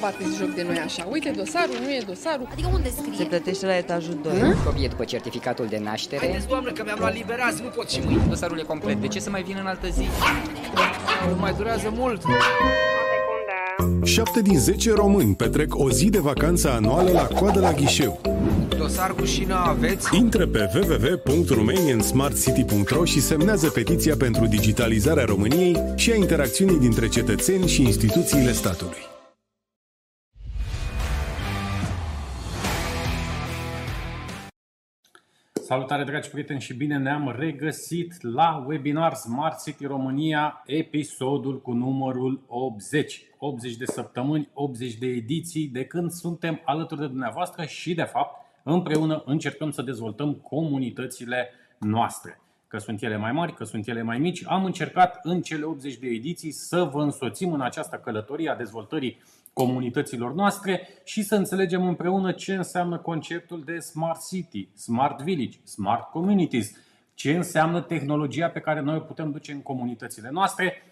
bateți joc de noi așa. Uite, dosarul, nu e dosarul. Adică unde scrie? Se plătește la etajul 2. Copie după certificatul de naștere. Haideți, doamnă, că mi-am luat liber azi, nu pot și mâine. Dosarul e complet, de ce să mai vin în altă zi? Nu mai durează mult. 7 din 10 români petrec o zi de vacanță anuală la coadă la ghișeu. Dosar cu șină aveți? Intră pe www.romaniansmartcity.ro și semnează petiția pentru digitalizarea României și a interacțiunii dintre cetățeni și instituțiile statului. Salutare, dragi prieteni, și bine ne-am regăsit la webinar Smart City România, episodul cu numărul 80. 80 de săptămâni, 80 de ediții de când suntem alături de dumneavoastră și, de fapt, împreună încercăm să dezvoltăm comunitățile noastre. Că sunt ele mai mari, că sunt ele mai mici, am încercat în cele 80 de ediții să vă însoțim în această călătorie a dezvoltării comunităților noastre și să înțelegem împreună ce înseamnă conceptul de Smart City, Smart Village, Smart Communities, ce înseamnă tehnologia pe care noi o putem duce în comunitățile noastre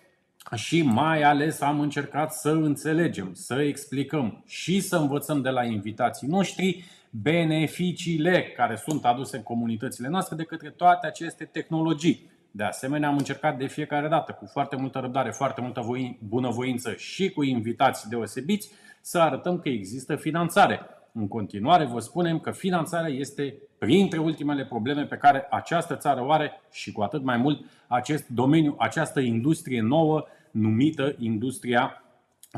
și mai ales am încercat să înțelegem, să explicăm și să învățăm de la invitații noștri beneficiile care sunt aduse în comunitățile noastre de către toate aceste tehnologii. De asemenea, am încercat de fiecare dată, cu foarte multă răbdare, foarte multă bunăvoință și cu invitații deosebiți, să arătăm că există finanțare. În continuare vă spunem că finanțarea este printre ultimele probleme pe care această țară o are și cu atât mai mult acest domeniu, această industrie nouă numită industria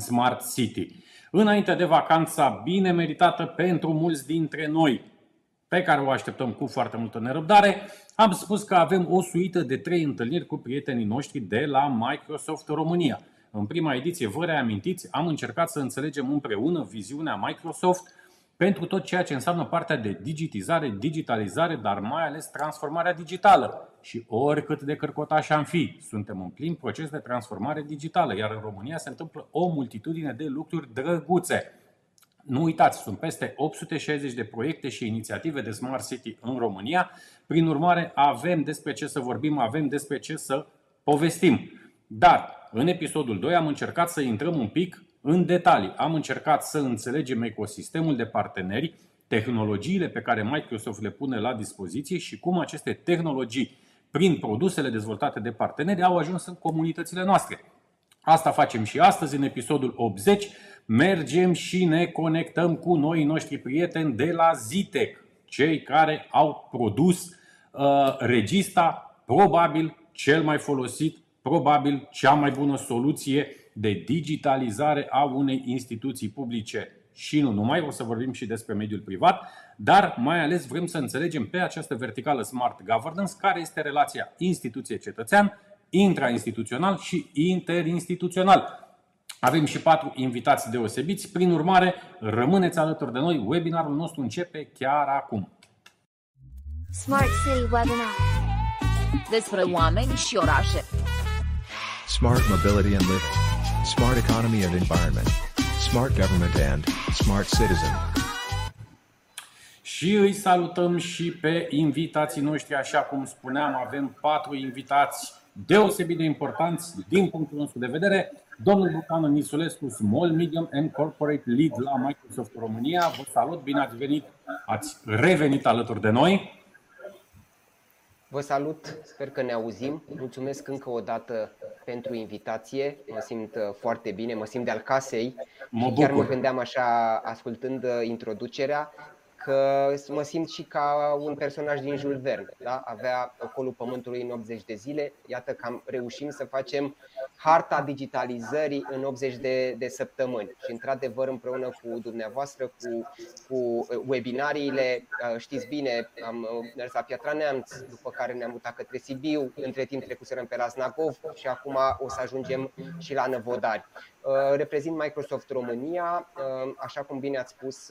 Smart City. Înainte de vacanța bine meritată pentru mulți dintre noi, pe care o așteptăm cu foarte multă nerăbdare, am spus că avem o suită de 3 întâlniri cu prietenii noștri de la Microsoft România. În prima ediție, vă reamintiți, am încercat să înțelegem împreună viziunea Microsoft pentru tot ceea ce înseamnă partea de digitizare, digitalizare, dar mai ales transformarea digitală. Și oricât de cărcotași am fi, suntem în plin proces de transformare digitală, iar în România se întâmplă o multitudine de lucruri drăguțe. Nu uitați, sunt peste 860 de proiecte și inițiative de Smart City în România. Prin urmare, avem despre ce să vorbim, avem despre ce să povestim. Dar în episodul 2 am încercat să intrăm un pic în detalii. Am încercat să înțelegem ecosistemul de parteneri, tehnologiile pe care Microsoft le pune la dispoziție și cum aceste tehnologii, prin produsele dezvoltate de parteneri, au ajuns în comunitățile noastre. Asta facem și astăzi în episodul 80. Mergem și ne conectăm cu noii noștri prieteni de la Zitec, cei care au produs Regista, probabil cel mai folosit, probabil cea mai bună soluție de digitalizare a unei instituții publice. Și nu numai, o să vorbim și despre mediul privat, dar mai ales vrem să înțelegem pe această verticală Smart Governance care este relația instituție-cetățean, intrainstituțional și interinstituțional. Avem și 4 invitați deosebiți, prin urmare rămâneți alături de noi, webinarul nostru începe chiar acum. Smart City Webinar. Despre oameni și orașe. Smart Mobility and Living, Smart Economy and Environment, Smart Government and Smart Citizen. Și îi salutăm și pe invitații noștri, așa cum spuneam, avem 4 invitați deosebit de importanți din punctul nostru de vedere. Domnul Bucanu Niculescu, Small, Medium and Corporate Lead la Microsoft România. Vă salut, bine ați venit, ați revenit alături de noi. Vă salut, sper că ne auzim. Mulțumesc încă o dată pentru invitație. Mă simt foarte bine, mă simt de-al casei. Chiar mă gândeam așa, ascultând introducerea, că mă simt și ca un personaj din Jules Verne, da? Avea ocolul Pământului în 80 de zile. Iată că am reușit să facem harta digitalizării în 80 de săptămâni. Și într-adevăr, împreună cu dumneavoastră, cu webinariile, știți bine, am mers la Piatra Neamț, după care ne-am mutat către Sibiu, între timp trecuserăm pe la Snagov și acum o să ajungem și la Năvodari. Reprezint Microsoft România, așa cum bine ați spus,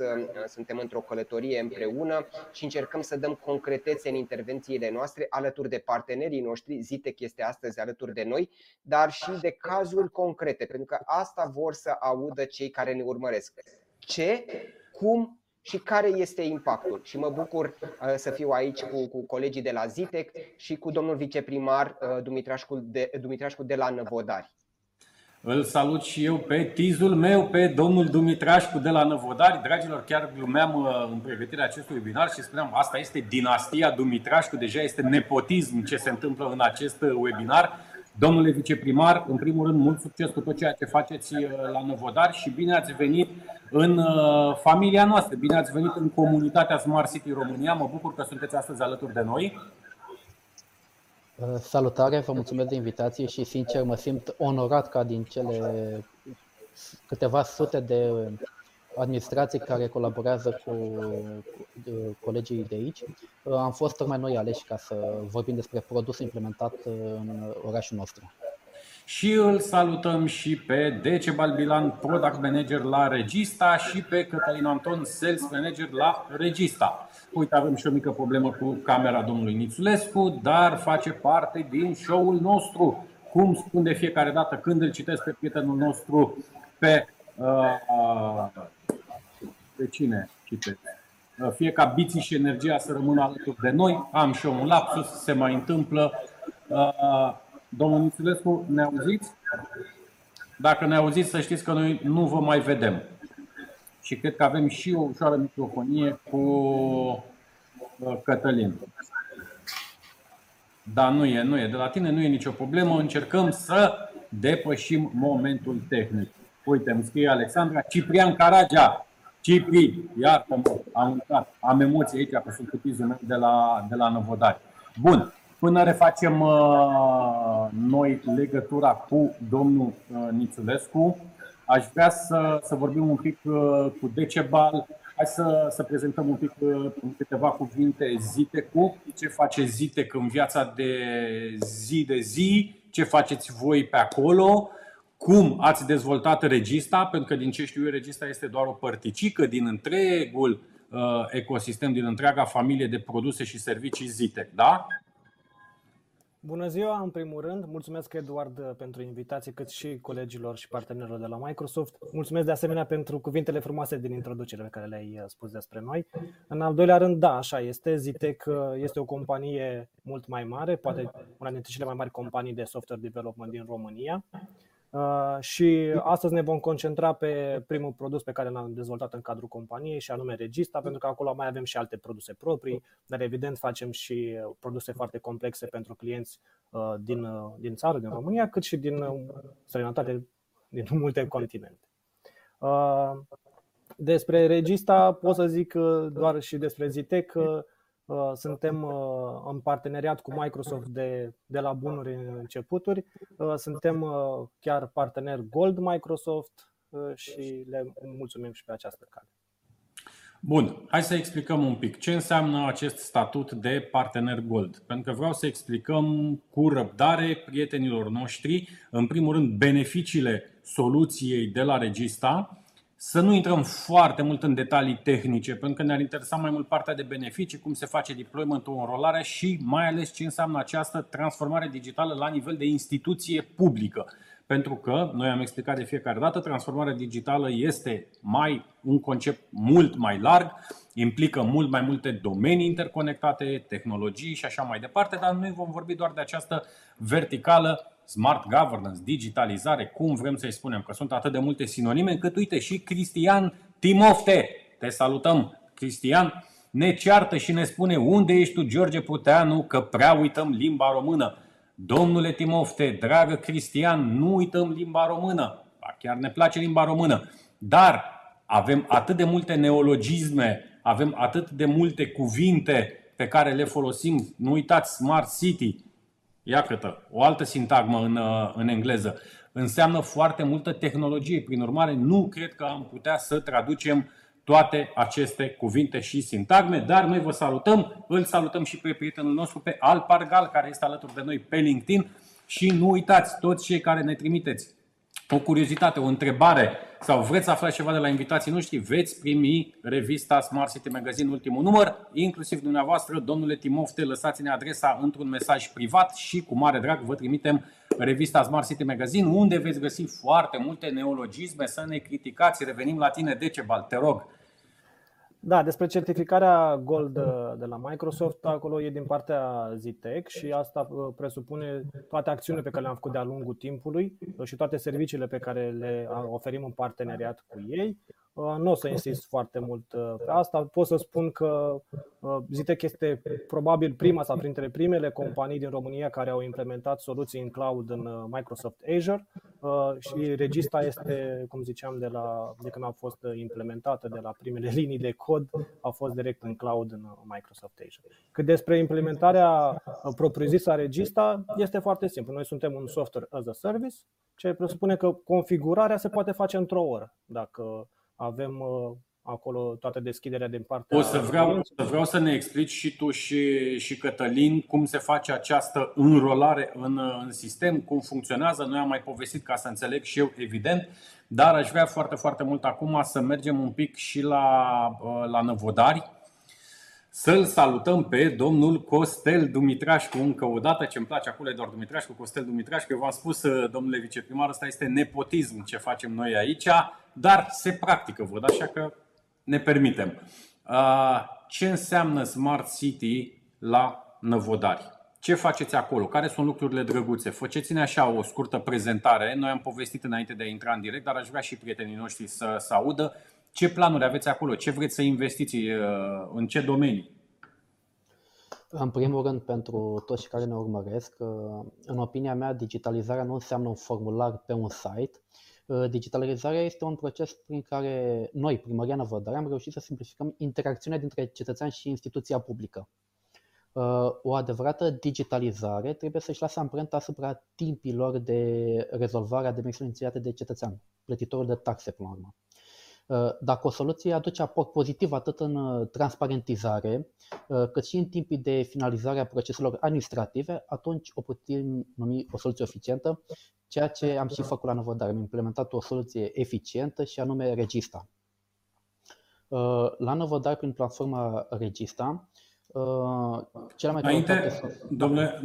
suntem într-o călătorie împreună și încercăm să dăm concretețe în intervențiile noastre alături de partenerii noștri. Zitec este astăzi alături de noi, dar și de cazuri concrete, pentru că asta vor să audă cei care ne urmăresc. Ce, cum și care este impactul. Și mă bucur să fiu aici cu colegii de la Zitec și cu domnul viceprimar Dumitrașcu de la Năvodari. Îl salut și eu pe tizul meu, pe domnul Dumitrașcu de la Năvodari. Dragilor, chiar glumeam în pregătirea acestui webinar și spuneam, asta este dinastia Dumitrașcu, deja este nepotism ce se întâmplă în acest webinar. Domnule viceprimar, în primul rând, mult succes cu tot ceea ce faceți la Năvodari și bine ați venit în familia noastră, bine ați venit în comunitatea Smart City România. Mă bucur că sunteți astăzi alături de noi. Salutare, vă mulțumesc de invitație și sincer mă simt onorat ca din cele câteva sute de administrații care colaborează cu colegii de aici am fost tocmai noi aleși ca să vorbim despre produs implementat în orașul nostru. Și îl salutăm și pe Decebal Bilan, Product Manager la Regista, și pe Cătălin Anton, Sales Manager la Regista. Uite, avem și o mică problemă cu camera domnului Nițulescu, dar face parte din show-ul nostru. Cum spun de fiecare dată când îl citesc pe prietenul nostru, pe cine citesc? Fie ca biții și energia să rămână alături de noi. Am și eu un lapsus, se mai întâmplă. Domnul Nițulescu, ne auziți? Dacă ne auziți, să știți că noi nu vă mai vedem. Și cred că avem și o ușoară microfonie cu Cătălin. Dar nu e. De la tine nu e nicio problemă. Încercăm să depășim momentul tehnic. Uite, îmi scrie Alexandra. Ciprian Caragea. Cipri, iartă-mă, am uitat. Am emoții aici, că sunt cutizul meu de la Năvodari. Bun. Până refacem noi legătura cu domnul Nițulescu, aș vrea să vorbim un pic cu Decebal. Hai să prezentăm un pic în câteva cuvinte Zitec-ul. Ce face Zitec în viața de zi, ce faceți voi pe acolo, cum ați dezvoltat Regista, pentru că din ce știu eu Regista este doar o părticică din întregul ecosistem, din întreaga familie de produse și servicii Zitec, da? Bună ziua, în primul rând. Mulțumesc, Eduard, pentru invitație, cât și colegilor și partenerilor de la Microsoft. Mulțumesc de asemenea pentru cuvintele frumoase din introducere pe care le-ai spus despre noi. În al doilea rând, da, așa este. Zitec este o companie mult mai mare, poate una dintre cele mai mari companii de software development din România. Și astăzi ne vom concentra pe primul produs pe care l-am dezvoltat în cadrul companiei, și anume Regista, pentru că acolo mai avem și alte produse proprii, dar evident facem și produse foarte complexe pentru clienți din țară, din România, cât și din străinătate, din multe continente. Despre Regista pot să zic doar și despre Zitec. Suntem în parteneriat cu Microsoft de la bunuri începuturi. Suntem chiar partener Gold Microsoft și le mulțumim și pe această cale. Bun, hai să explicăm un pic ce înseamnă acest statut de partener Gold, pentru că vreau să explicăm cu răbdare prietenilor noștri, în primul rând, beneficiile soluției de la Regista. Să nu intrăm foarte mult în detalii tehnice, pentru că ne-ar interesa mai mult partea de beneficii, cum se face deployment-ul, înrolarea și mai ales ce înseamnă această transformare digitală la nivel de instituție publică. Pentru că, noi am explicat de fiecare dată, transformarea digitală este un concept mult mai larg, implică mult mai multe domenii interconectate, tehnologii și așa mai departe, dar noi vom vorbi doar de această verticală Smart Governance, digitalizare, cum vrem să-i spunem, că sunt atât de multe sinonime, încât uite și Cristian Timofte, te salutăm, Cristian, ne ceartă și ne spune: unde ești tu, George Puteanu, că prea uităm limba română. Domnule Timofte, dragă Cristian, nu uităm limba română, chiar ne place limba română, dar avem atât de multe neologisme, avem atât de multe cuvinte pe care le folosim, nu uitați Smart City. Iată, o altă sintagmă în engleză. Înseamnă foarte multă tehnologie. Prin urmare, nu cred că am putea să traducem toate aceste cuvinte și sintagme, dar noi vă salutăm. Îl salutăm și pe prietenul nostru, pe Alpargal, care este alături de noi pe LinkedIn. Și nu uitați, toți cei care ne trimiteți o curiozitate, o întrebare sau vreți să aflați ceva de la invitații noștri, veți primi revista Smart City Magazine, ultimul număr, inclusiv dumneavoastră, domnule Timofte. Lăsați-ne adresa într-un mesaj privat și cu mare drag vă trimitem revista Smart City Magazine, unde veți găsi foarte multe neologisme, să ne criticați. Revenim la tine, Decebal, te rog. Da, despre certificarea Gold de la Microsoft, acolo e din partea Zitec și asta presupune toate acțiunile pe care le-am făcut de-a lungul timpului și toate serviciile pe care le oferim în parteneriat cu ei. Nu o să insist foarte mult pe asta. Pot să spun că Zitec este probabil prima sau printre primele companii din România care au implementat soluții în cloud în Microsoft Azure și Regista este, cum ziceam, de când a fost implementată, de la primele linii de cod, a fost direct în cloud în Microsoft Azure. Cât despre implementarea propriu-zisă a Regista, este foarte simplu. Noi suntem un software as a service, ce presupune că configurarea se poate face într-o oră, dacă avem acolo toată deschiderea din partea. O să vreau să ne explici și tu și Cătălin cum se face această înrolare în sistem, cum funcționează. Noi am mai povestit ca să înțeleg și eu, evident, dar aș vrea foarte, foarte mult acum să mergem un pic și la Năvodari. Să-l salutăm pe domnul Costel Dumitrașcu încă o dată, ce îmi place acolo, doar Dumitrașcu, Costel Dumitrașcu. Eu v-am spus, domnule viceprimar, ăsta este nepotism ce facem noi aici, dar se practică, văd, așa că ne permitem. Ce înseamnă Smart City la Năvodari? Ce faceți acolo? Care sunt lucrurile drăguțe? Faceți-ne așa o scurtă prezentare. Noi am povestit înainte de a intra în direct, dar aș vrea și prietenii noștri să audă. Ce planuri aveți acolo? Ce vreți să investiți? În ce domenii? În primul rând, pentru toți care ne urmăresc, în opinia mea, digitalizarea nu înseamnă un formular pe un site. Digitalizarea este un proces prin care noi, Primăria Năvodari, am reușit să simplificăm interacțiunea dintre cetățean și instituția publică. O adevărată digitalizare trebuie să-și lase amprenta asupra timpilor de rezolvare a demersurilor inițiate de cetățean, plătitorul de taxe până la urmă. Dacă o soluție aduce aport pozitiv atât în transparentizare, cât și în timpii de finalizare a proceselor administrative, atunci o putem numi o soluție eficientă, ceea ce am și făcut la Năvodari. Am implementat o soluție eficientă și anume Regista. La Năvodari, prin platforma Regista,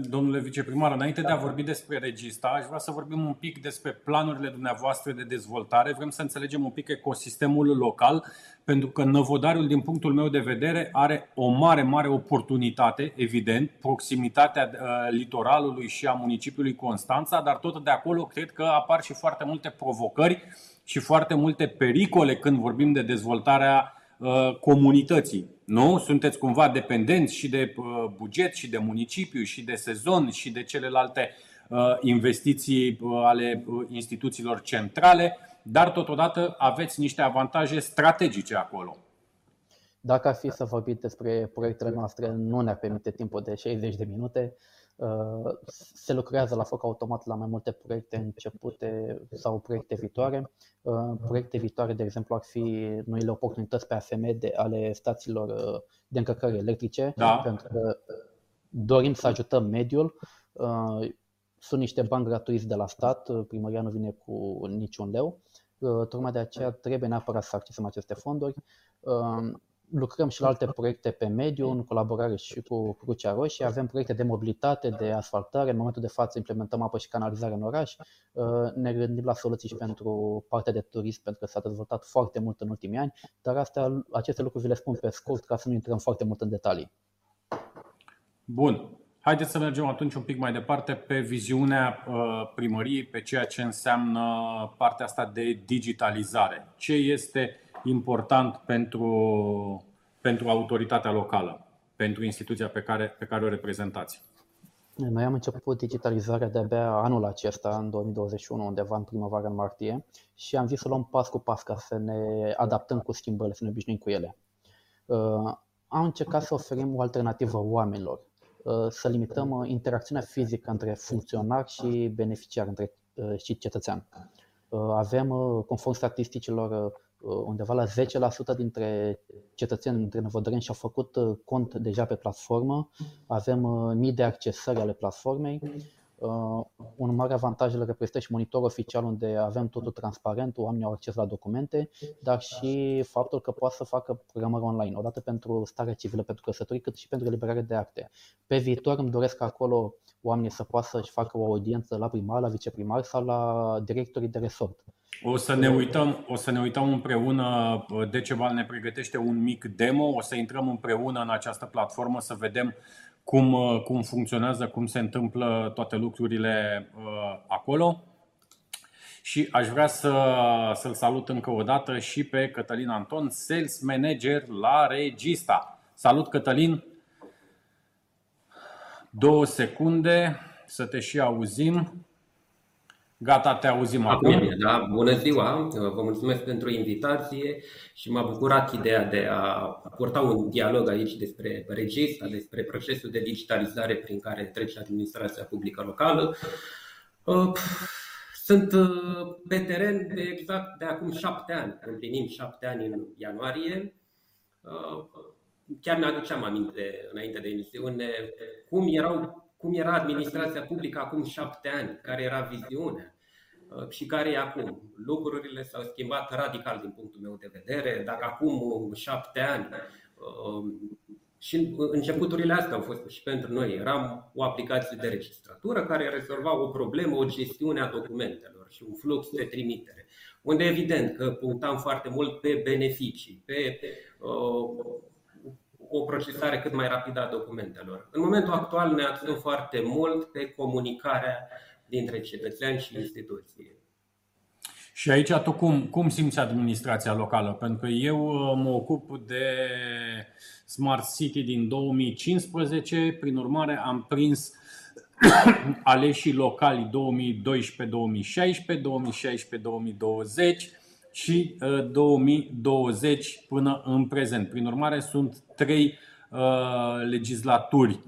Domnule viceprimar, înainte de a vorbi despre Regista, aș vrea să vorbim un pic despre planurile dumneavoastră de dezvoltare. Vrem să înțelegem un pic ecosistemul local, pentru că Năvodariul, din punctul meu de vedere, are o mare, mare oportunitate, evident, proximitatea litoralului și a municipiului Constanța, dar tot de acolo cred că apar și foarte multe provocări și foarte multe pericole când vorbim de dezvoltarea comunității. Nu? Sunteți cumva dependenți și de buget, și de municipiu, și de sezon, și de celelalte investiții ale instituțiilor centrale, dar totodată aveți niște avantaje strategice acolo. Dacă ar fi să vorbim despre proiectele noastre, nu ne-ar permite timpul de 60 de minute. Se lucrează la foc automat la mai multe proiecte începute sau proiecte viitoare. Proiecte viitoare, de exemplu, ar fi noile oportunități pe AFM ale stațiilor de încărcări electrice, da, pentru că dorim să ajutăm mediul. Sunt niște bani gratuiți de la stat, primăria nu vine cu niciun leu. Tocmai de aceea trebuie neapărat să accesăm aceste fonduri. Lucrăm și la alte proiecte pe mediu, în colaborare și cu Crucea Roșie. Avem proiecte de mobilitate, de asfaltare. În momentul de față implementăm apă și canalizare în oraș. Ne gândim la soluții și pentru partea de turism, pentru că s-a dezvoltat foarte mult în ultimii ani. Dar aceste lucruri vi le spun pe scurt, ca să nu intrăm foarte mult în detalii. Bun. Haideți să mergem atunci un pic mai departe pe viziunea primăriei, pe ceea ce înseamnă partea asta de digitalizare. Ce este important pentru autoritatea locală, pentru instituția pe care o reprezentați? Noi am început digitalizarea de-abia anul acesta, în 2021, undeva în primăvară, în martie, și am zis să luăm pas cu pas ca să ne adaptăm cu schimbările, să ne obișnuim cu ele. Am încercat să oferim o alternativă oamenilor, să limităm interacțiunea fizică între funcționar și beneficiar și cetățean. Avem, conform statisticilor, undeva la 10% dintre cetățeni, dintre năvodăreni și-au făcut cont deja pe platformă. Avem mii de accesări ale platformei. Un mare avantaj îl reprezintă și monitorul oficial, unde avem totul transparent, oamenii au acces la documente, dar și faptul că poate să facă programări online, odată pentru starea civilă, pentru căsătorii, cât și pentru eliberare de acte. Pe viitor îmi doresc acolo oamenii să poată să-și facă o audiență la primar, la viceprimar sau la directorii de resort. O să ne uităm împreună, Decebal ne pregătește un mic demo, o să intrăm împreună în această platformă să vedem cum funcționează, cum se întâmplă toate lucrurile acolo. Și aș vrea să-l salut încă o dată și pe Cătălin Anton, Sales Manager la Regista. Salut, Cătălin! 2 secunde, să te și auzim. Gata, te auzim acum. Da, bună ziua, vă mulțumesc pentru invitație și m-a bucurat ideea de a purta un dialog aici despre Regista, despre procesul de digitalizare prin care trece administrația publică locală. Sunt pe teren de exact de acum 7 ani, împlinim 7 ani în ianuarie. Chiar mi-aduceam aminte înainte de emisiune cum era administrația publică acum 7 ani, care era viziunea și care e acum. Lucrurile s-au schimbat radical din punctul meu de vedere. Dacă acum 7 ani, și începuturile astea au fost și pentru noi, eram o aplicație de registratură care rezolva o problemă, o gestiune a documentelor și un flux de trimitere, unde evident că punctam foarte mult pe beneficii, pe o procesare cât mai rapidă a documentelor. În momentul actual ne axăm foarte mult pe comunicarea dintre cetățean și instituții. Și aici tu cum simți administrația locală? Pentru că eu mă ocup de Smart City din 2015, prin urmare am prins aleșii locali 2012, 2016, 2016, 2020 și 2020 până în prezent. Prin urmare sunt 3 legislaturi,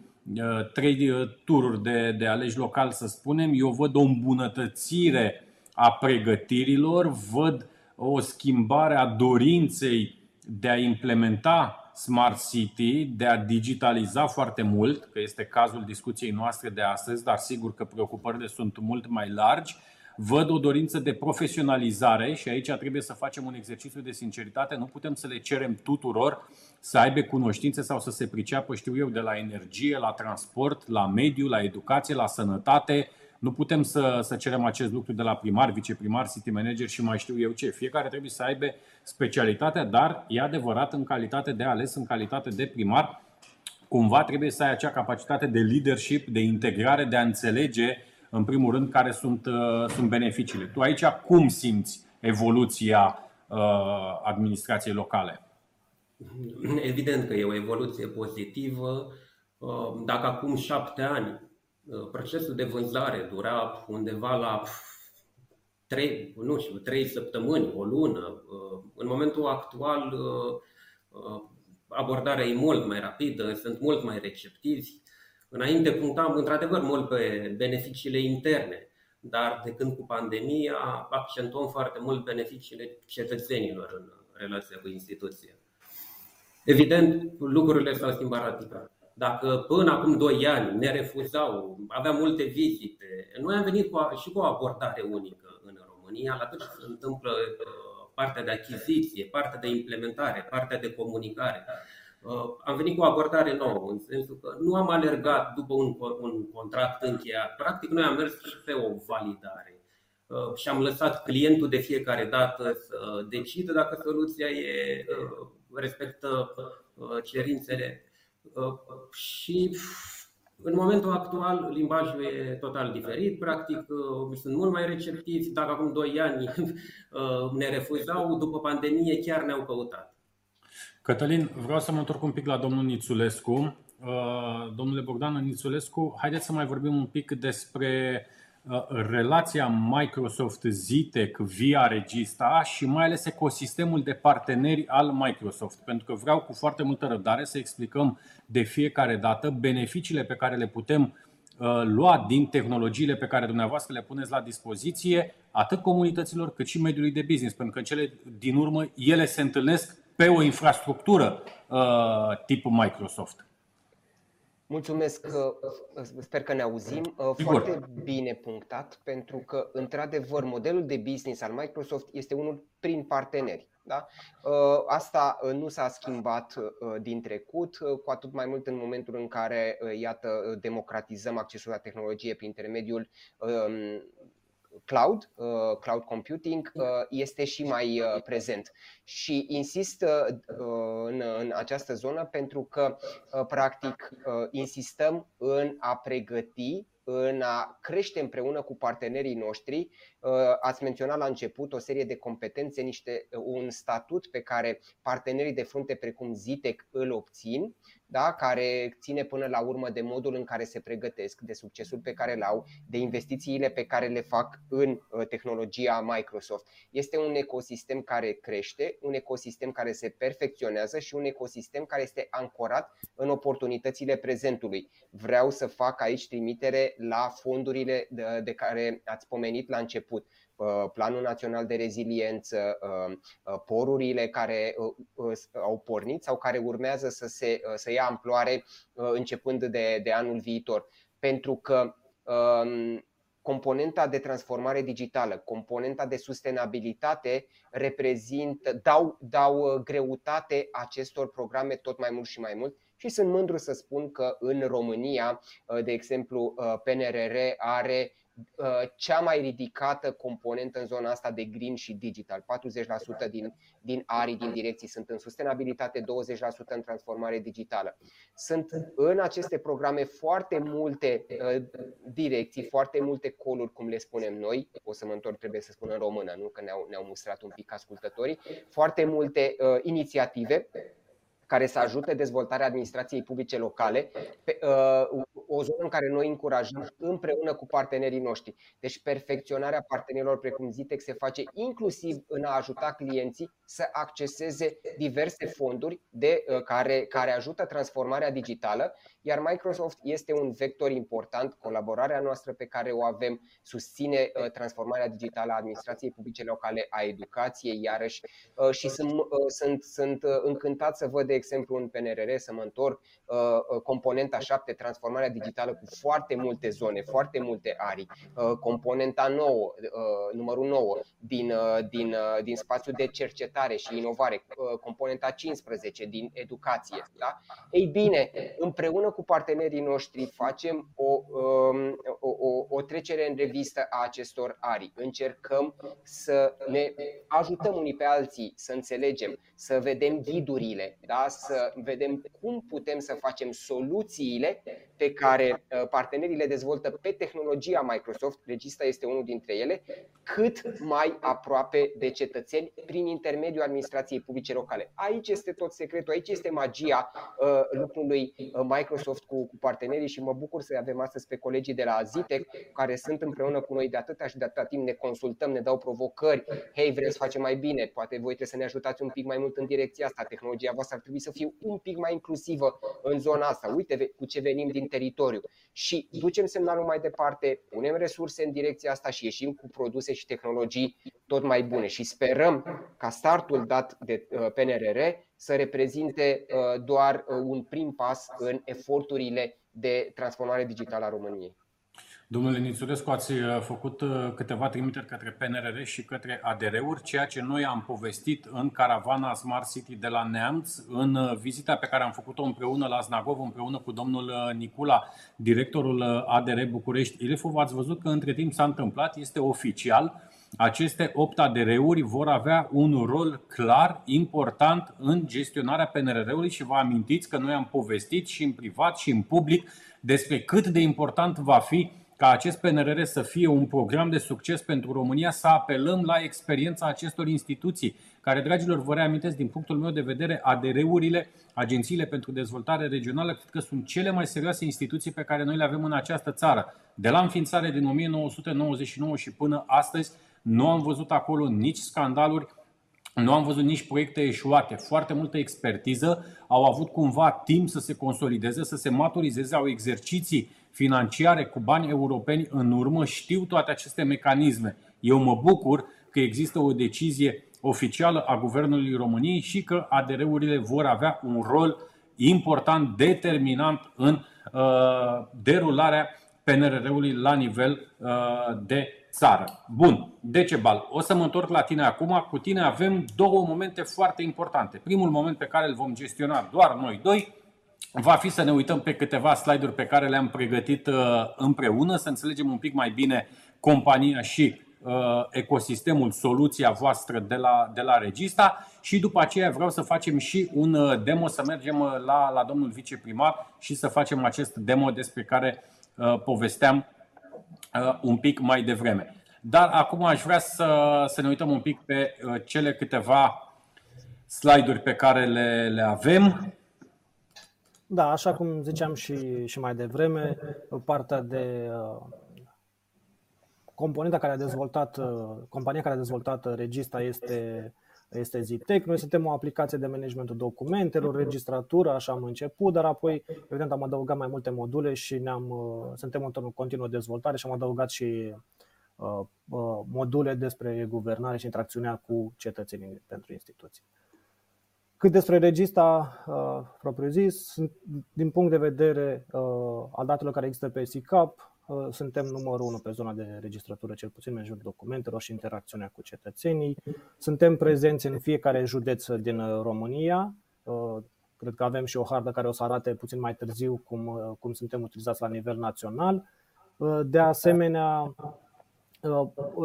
3 tururi de aleși locali, să spunem. Eu văd o îmbunătățire a pregătirilor, văd o schimbare a dorinței de a implementa Smart City, de a digitaliza foarte mult, că este cazul discuției noastre de astăzi, dar sigur că preocupările sunt mult mai largi. Văd o dorință de profesionalizare și aici trebuie să facem un exercițiu de sinceritate. Nu putem să le cerem tuturor să aibă cunoștințe sau să se priceapă, știu eu, de la energie, la transport, la mediu, la educație, la sănătate. Nu putem să cerem acest lucru de la primar, viceprimar, city manager și mai știu eu ce. Fiecare trebuie să aibă specialitatea, dar e adevărat, în calitate de ales, în calitate de primar, cumva trebuie să ai acea capacitate de leadership, de integrare, de a înțelege în primul rând care sunt beneficiile. Tu aici cum simți evoluția administrației locale? Evident că e o evoluție pozitivă. Dacă acum 7 ani procesul de vânzare dura undeva la 3 săptămâni, o lună, în momentul actual abordarea e mult mai rapidă, sunt mult mai receptivi. Înainte punctam într-adevăr mult pe beneficiile interne, dar de când cu pandemia accentuăm foarte mult beneficiile cetățenilor în relația cu instituția. Evident, lucrurile s-au schimbat radical. Dacă până acum 2 ani ne refuzau, aveam multe vizite, noi am venit și cu o abordare unică în România, la tot ce se întâmplă partea de achiziție, partea de implementare, partea de comunicare. Am venit cu o abordare nouă, în sensul că nu am alergat după un contract încheiat. Practic noi am mers și pe o validare și am lăsat clientul de fiecare dată să decidă dacă soluția respectă cerințele. Și în momentul actual limbajul e total diferit, practic sunt mult mai receptivi. Dacă acum 2 ani ne refuzau, după pandemie chiar ne-au căutat. Cătălin, vreau să mă întorc un pic la domnul Nițulescu. Domnule Bogdan Nițulescu, haideți să mai vorbim un pic despre relația Microsoft-Zitec via Regista și mai ales ecosistemul de parteneri al Microsoft, pentru că vreau cu foarte multă răbdare să explicăm de fiecare dată beneficiile pe care le putem lua din tehnologiile pe care dumneavoastră le puneți la dispoziție atât comunităților cât și mediului de business, pentru că în cele din urmă ele se întâlnesc pe o infrastructură tip Microsoft. Mulțumesc, sper că ne auzim. Foarte bine punctat, pentru că, într-adevăr, modelul de business al Microsoft este unul prin parteneri. Da? Asta nu s-a schimbat din trecut, cu atât mai mult în momentul în care, iată, democratizăm accesul la tehnologie prin intermediul cloud computing, este și mai prezent. Și insist în această zonă pentru că, practic, insistăm în a pregăti, în a crește împreună cu partenerii noștri. Ați menționat la început o serie de competențe, un statut pe care partenerii de frunte precum Zitec îl obțin, da? Care ține până la urmă de modul în care se pregătesc, de succesul pe care îl au, de investițiile pe care le fac în tehnologia Microsoft. Este un ecosistem care crește, un ecosistem care se perfecționează și un ecosistem care este ancorat în oportunitățile prezentului. Vreau să fac aici trimitere la fondurile de care ați pomenit la început. Planul Național de Reziliență, porurile care au pornit sau care urmează să ia amploare începând de anul viitor. Pentru că componenta de transformare digitală, componenta de sustenabilitate dau greutate acestor programe tot mai mult și mai mult. Și sunt mândru să spun că în România, de exemplu, PNRR are cea mai ridicată componentă în zona asta de green și digital. 40% din arii, din direcții sunt în sustenabilitate, 20% în transformare digitală. Sunt în aceste programe foarte multe direcții, foarte multe coluri, cum le spunem noi. O să mă întorc, trebuie să spun în română, nu? Că ne-au mustrat un pic ascultătorii. Foarte multe inițiative care să ajute dezvoltarea administrației publice locale, o zonă în care noi încurajăm împreună cu partenerii noștri. Deci perfecționarea partenerilor precum Zitec se face inclusiv în a ajuta clienții să acceseze diverse fonduri care ajută transformarea digitală, iar Microsoft este un vector important. Colaborarea noastră pe care o avem susține transformarea digitală a administrației publice locale, a educației, iarăși, și sunt încântat să văd, de exemplu, în PNRR, să mă întorc, componenta 7, transformarea digitală, cu foarte multe zone, foarte multe arii. Componenta 9, numărul 9 din spațiul de cercetare și inovare, componenta 15 din educație, da? Ei bine, împreună cu partenerii noștri facem o trecere în revistă a acestor arii. Încercăm să ne ajutăm unii pe alții, să înțelegem, să vedem ghidurile, da? Să vedem cum putem să facem soluțiile pe care partenerii le dezvoltă pe tehnologia Microsoft, Regista este unul dintre ele, cât mai aproape de cetățeni prin intermediul administrației publice locale. Aici este tot secretul, aici este magia lucrului Microsoft cu partenerii și mă bucur să avem astăzi pe colegii de la Zitec, care sunt împreună cu noi de atâta și de atâta timp, ne consultăm, ne dau provocări. Hei, vrem să facem mai bine, poate voi trebuie să ne ajutați un pic mai mult în direcția asta, tehnologia voastră ar trebui să fie un pic mai inclusivă în zona asta, uite cu ce venim din teritoriu. Și ducem semnalul mai departe, punem resurse în direcția asta și ieșim cu produse și tehnologii tot mai bune. Și sperăm ca startul dat de PNRR să reprezinte doar un prim pas în eforturile de transformare digitală a României. Domnule Nițulescu, ați făcut câteva trimiteri către PNRR și către ADR-uri, ceea ce noi am povestit în caravana Smart City de la Neamț, în vizita pe care am făcut-o împreună la Snagov, împreună cu domnul Nicula, directorul ADR București Ilfov. Ați văzut că între timp s-a întâmplat, este oficial. Aceste 8 ADR-uri vor avea un rol clar, important în gestionarea PNRR-ului și vă amintiți că noi am povestit și în privat și în public despre cât de important va fi ca acest PNRR să fie un program de succes pentru România, să apelăm la experiența acestor instituții, care, dragilor, vă reamintesc, din punctul meu de vedere, ADR-urile, Agențiile pentru Dezvoltare Regională, cred că sunt cele mai serioase instituții pe care noi le avem în această țară. De la înființare din 1999 și până astăzi, nu am văzut acolo nici scandaluri, nu am văzut nici proiecte eșuate. Foarte multă expertiză, au avut cumva timp să se consolideze, să se maturizeze, au exerciții financiare cu bani europeni în urmă, știu toate aceste mecanisme. Eu mă bucur că există o decizie oficială a Guvernului României și că ADR-urile vor avea un rol important, determinant în derularea PNRR-ului la nivel de țară. Bun, Decebal, o să mă întorc la tine acum. Cu tine avem două momente foarte importante. Primul moment pe care îl vom gestiona doar noi doi va fi să ne uităm pe câteva slide-uri pe care le-am pregătit împreună, să înțelegem un pic mai bine compania și ecosistemul, soluția voastră de la Regista, și după aceea vreau să facem și un demo, să mergem la domnul viceprimar și să facem acest demo despre care povesteam un pic mai devreme. Dar acum aș vrea să ne uităm un pic pe cele câteva slide-uri pe care le avem. Da, așa cum ziceam și mai devreme, partea de componenta care a dezvoltat, compania care a dezvoltat Regista este Zitec. Noi suntem o aplicație de managementul documentelor, registratură, așa am început, dar apoi, evident, am adăugat mai multe module și suntem într-o continuă dezvoltare și am adăugat și module despre guvernare și interacțiunea cu cetățenii pentru instituții. Cât despre Regista, propriu-zis, din punct de vedere al datelor care există pe SICAP, suntem numărul 1 pe zona de registrătură, cel puțin în jurul documentelor și interacțiunea cu cetățenii. Suntem prezenți în fiecare județ din România. Cred că avem și o hartă care o să arate puțin mai târziu cum suntem utilizați la nivel național. De asemenea,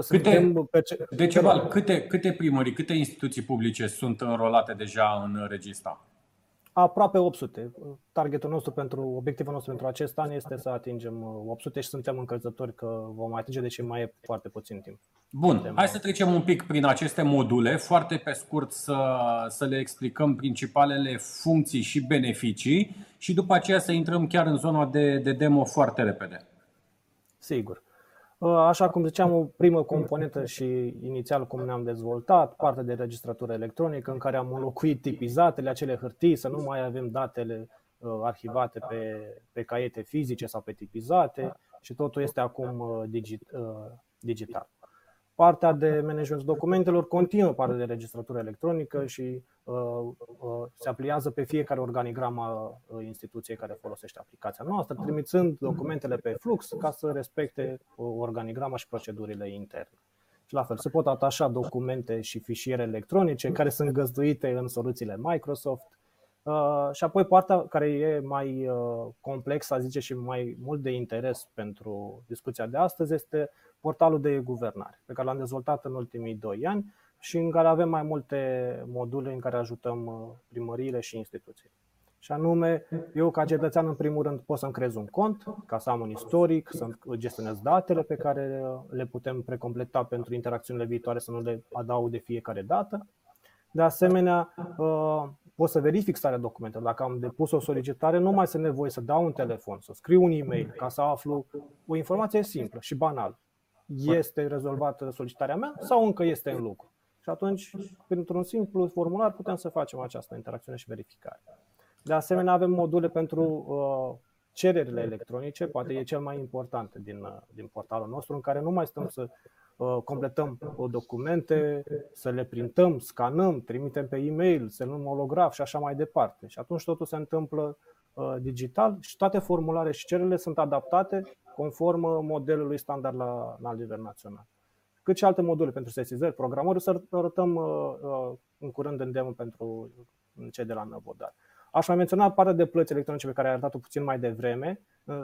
câte primării, câte instituții publice sunt înrolate deja în Regista? Aproape 800. Targetul nostru obiectivul nostru pentru acest an este să atingem 800 și suntem încălzători că vom atinge, deși mai e foarte puțin timp. Bun, hai să trecem un pic prin aceste module, foarte pe scurt să le explicăm principalele funcții și beneficii și după aceea să intrăm chiar în zona de demo foarte repede. Sigur. Așa cum ziceam, o primă componentă și inițial cum ne-am dezvoltat, partea de registratură electronică în care am înlocuit tipizatele, acele hârtii, să nu mai avem datele arhivate pe caiete fizice sau pe tipizate și totul este acum digital. Partea de management documentelor continuă partea de registratură electronică și se apliază pe fiecare organigramă instituției care folosește aplicația noastră, trimițând documentele pe flux ca să respecte organigrama și procedurile interne. Și la fel, se pot atașa documente și fișiere electronice care sunt găzduite în soluțiile Microsoft. Și apoi partea care e mai complexă, zice, și mai mult de interes pentru discuția de astăzi este portalul de guvernare, pe care l-am dezvoltat în ultimii 2 ani și în care avem mai multe module în care ajutăm primăriile și instituții. Și anume, eu ca cetățean în primul rând pot să-mi creez un cont, ca să am un istoric, să-mi gestionez datele pe care le putem precompleta pentru interacțiunile viitoare, să nu le adaug de fiecare dată. De asemenea, pot să verific starea documentelor. Dacă am depus o solicitare, nu mai sunt nevoie să dau un telefon, să scriu un e-mail ca să aflu o informație simplă și banală. Este rezolvată solicitarea mea sau încă este în lucru? Și atunci, printr-un simplu formular, putem să facem această interacțiune și verificare. De asemenea, avem module pentru cererile electronice, poate e cel mai important din portalul nostru, în care nu mai stăm să completăm documente, să le printăm, scanăm, trimitem pe e-mail, să luăm holograf și așa mai departe. Și atunci totul se întâmplă digital și toate formularele și cererile sunt adaptate conform modelului standard la nivel național. Cât și alte module pentru sesizări, programări, o să arătăm în curând în demo pentru cei de la Năvodari. Aș mai menționa partea de plăți electronice pe care a arătat-o puțin mai devreme,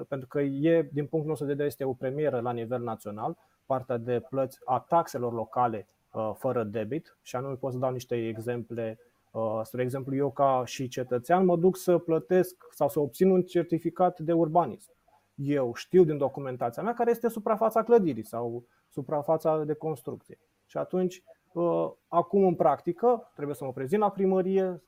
pentru că din punctul nostru de vedere este o premieră la nivel național, partea de plăți a taxelor locale fără debit, și anume pot să dau niște exemple. Spre exemplu, eu ca și cetățean mă duc să plătesc sau să obțin un certificat de urbanism. Eu știu din documentația mea care este suprafața clădirii sau suprafața de construcție. Și atunci, acum în practică, trebuie să mă prezint la primărie,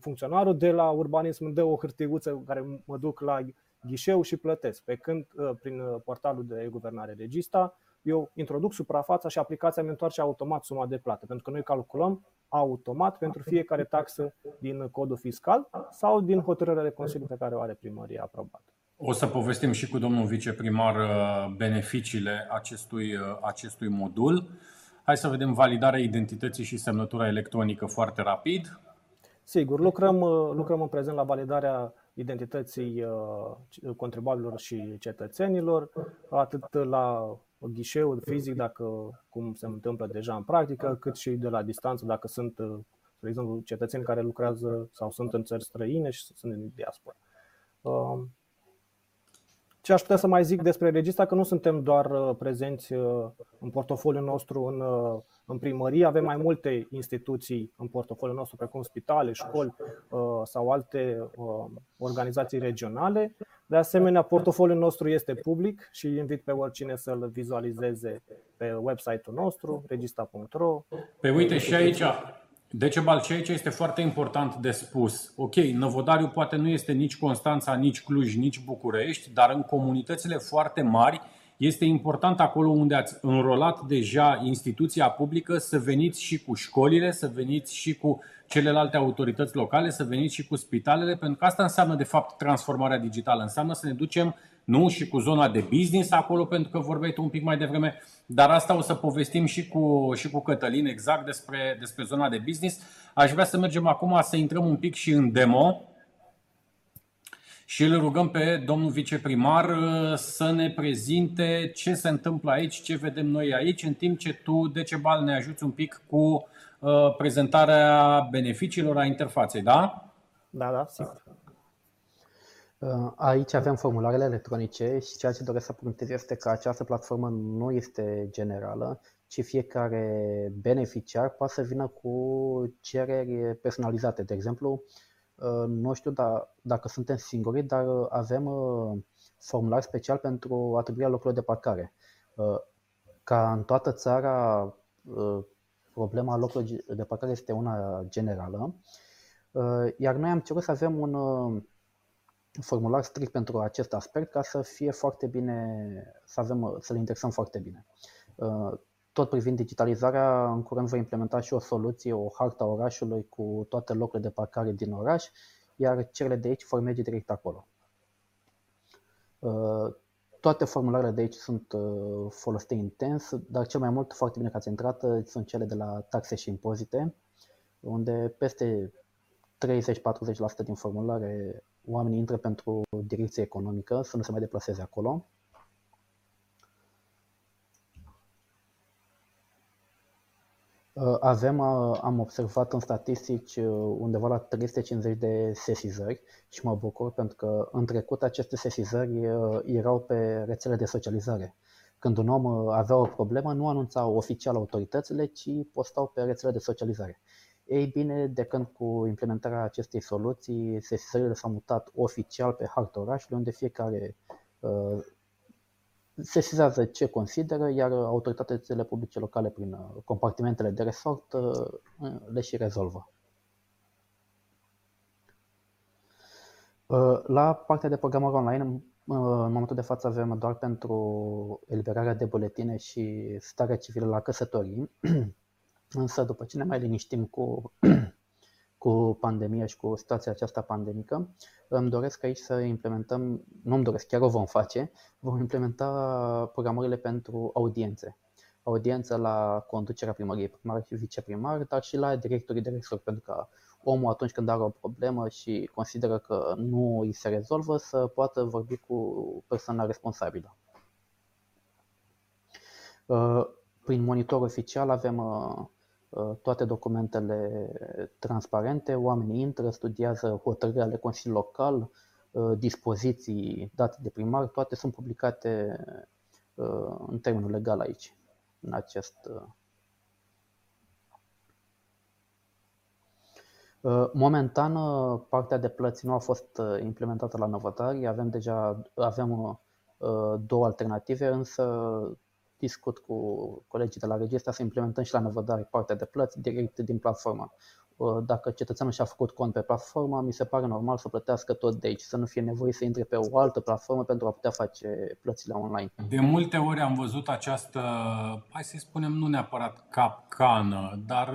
funcționarul de la urbanism îmi dă o hârtiuță care mă duc la ghișeu și plătesc. Pe când prin portalul de guvernare Regista, eu introduc suprafața și aplicația mi întoarce automat suma de plată, pentru că noi calculăm automat pentru fiecare taxă din codul fiscal sau din hotărârea de consiliu pe care o are primăria aprobată. O să povestim și cu domnul viceprimar beneficiile acestui modul. Hai să vedem validarea identității și semnătura electronică foarte rapid. Sigur, lucrăm în prezent la validarea identității contribuabililor și cetățenilor, atât la ghișeul fizic, dacă cum se întâmplă deja în practică, cât și de la distanță, dacă sunt, de exemplu, cetățeni care lucrează sau sunt în țări străine și sunt în diaspora. Ce aș putea să mai zic despre Regista, că nu suntem doar prezenți în portofoliul nostru în primărie, avem mai multe instituții în portofoliul nostru, precum spitale, școli sau alte organizații regionale. De asemenea, portofoliul nostru este public și invit pe oricine să-l vizualizeze pe website-ul nostru, regista.ro. Pe uite și aici, Decebal, și aici este foarte important de spus. Ok, Năvodariu poate nu este nici Constanța, nici Cluj, nici București, dar în comunitățile foarte mari este important acolo unde ați înrolat deja instituția publică să veniți și cu școlile, să veniți și cu celelalte autorități locale, să veniți și cu spitalele, pentru că asta înseamnă de fapt transformarea digitală. Înseamnă să ne ducem nu și cu zona de business acolo, pentru că vorbeai tu un pic mai devreme, dar asta o să povestim și cu Cătălin exact despre zona de business. Aș vrea să mergem acum să intrăm un pic și în demo. Și îl rugăm pe domnul viceprimar să ne prezinte ce se întâmplă aici, ce vedem noi aici, în timp ce tu, Decebal, ne ajuți un pic cu prezentarea beneficiilor, a interfaței, da? Da, sigur. Aici avem formularele electronice și ceea ce doresc să punctez este că această platformă nu este generală, ci fiecare beneficiar poate să vină cu cereri personalizate. De exemplu, nu știu dacă suntem singuri, dar avem formular special pentru atribuirea locurilor de parcare. Ca în toată țara, problema locurilor de parcare este una generală, iar noi am cerut să avem un formular strict pentru acest aspect ca să fie foarte bine, să le indexăm foarte bine. Tot privind digitalizarea, în curând voi implementa și o soluție, o hartă a orașului cu toate locurile de parcare din oraș, iar cele de aici vor merge direct acolo. Toate formularele de aici sunt folosite intens, dar cel mai mult, foarte bine că ați intrat, sunt cele de la taxe și impozite, unde peste 30-40% din formulare oamenii intră pentru direcție economică, să nu se mai deplaseze acolo. Am observat în statistici undeva la 350 de sesizări și mă bucur pentru că în trecut aceste sesizări erau pe rețele de socializare. Când un om avea o problemă, nu anunțau oficial autoritățile, ci postau pe rețele de socializare. Ei bine, de când cu implementarea acestei soluții, sesizările s-au mutat oficial pe harta orașului, unde fiecare sesizează ce consideră, iar autoritățile publice locale prin compartimentele de resort le și rezolvă. La partea de programare online, în momentul de față avem doar pentru eliberarea de buletine și starea civilă la căsătorii, însă după ce ne mai liniștim cu pandemia și cu situația aceasta pandemică, îmi doresc aici să implementăm, nu îmi doresc, chiar o vom face, vom implementa programările pentru audiențe. Audiență la conducerea primăriei, primar și viceprimar, dar și la directorii de resort, pentru că omul atunci când are o problemă și consideră că nu îi se rezolvă, să poată vorbi cu persoana responsabilă. Prin monitor oficial avem toate documentele transparente, oamenii intră, studiază hotărâri ale Consiliului Local, dispoziții date de primar, toate sunt publicate în termenul legal aici, în acest. Momentan, partea de plăți nu a fost implementată la Năvodari, avem două alternative, însă discut cu colegii de la Regista să implementăm și la Năvodari partea de plăți direct din platformă. Dacă cetățeanul și-a făcut cont pe platformă, mi se pare normal să plătească tot de aici, să nu fie nevoie să intre pe o altă platformă pentru a putea face plățile online. De multe ori am văzut această, hai să spunem, nu neapărat capcană, dar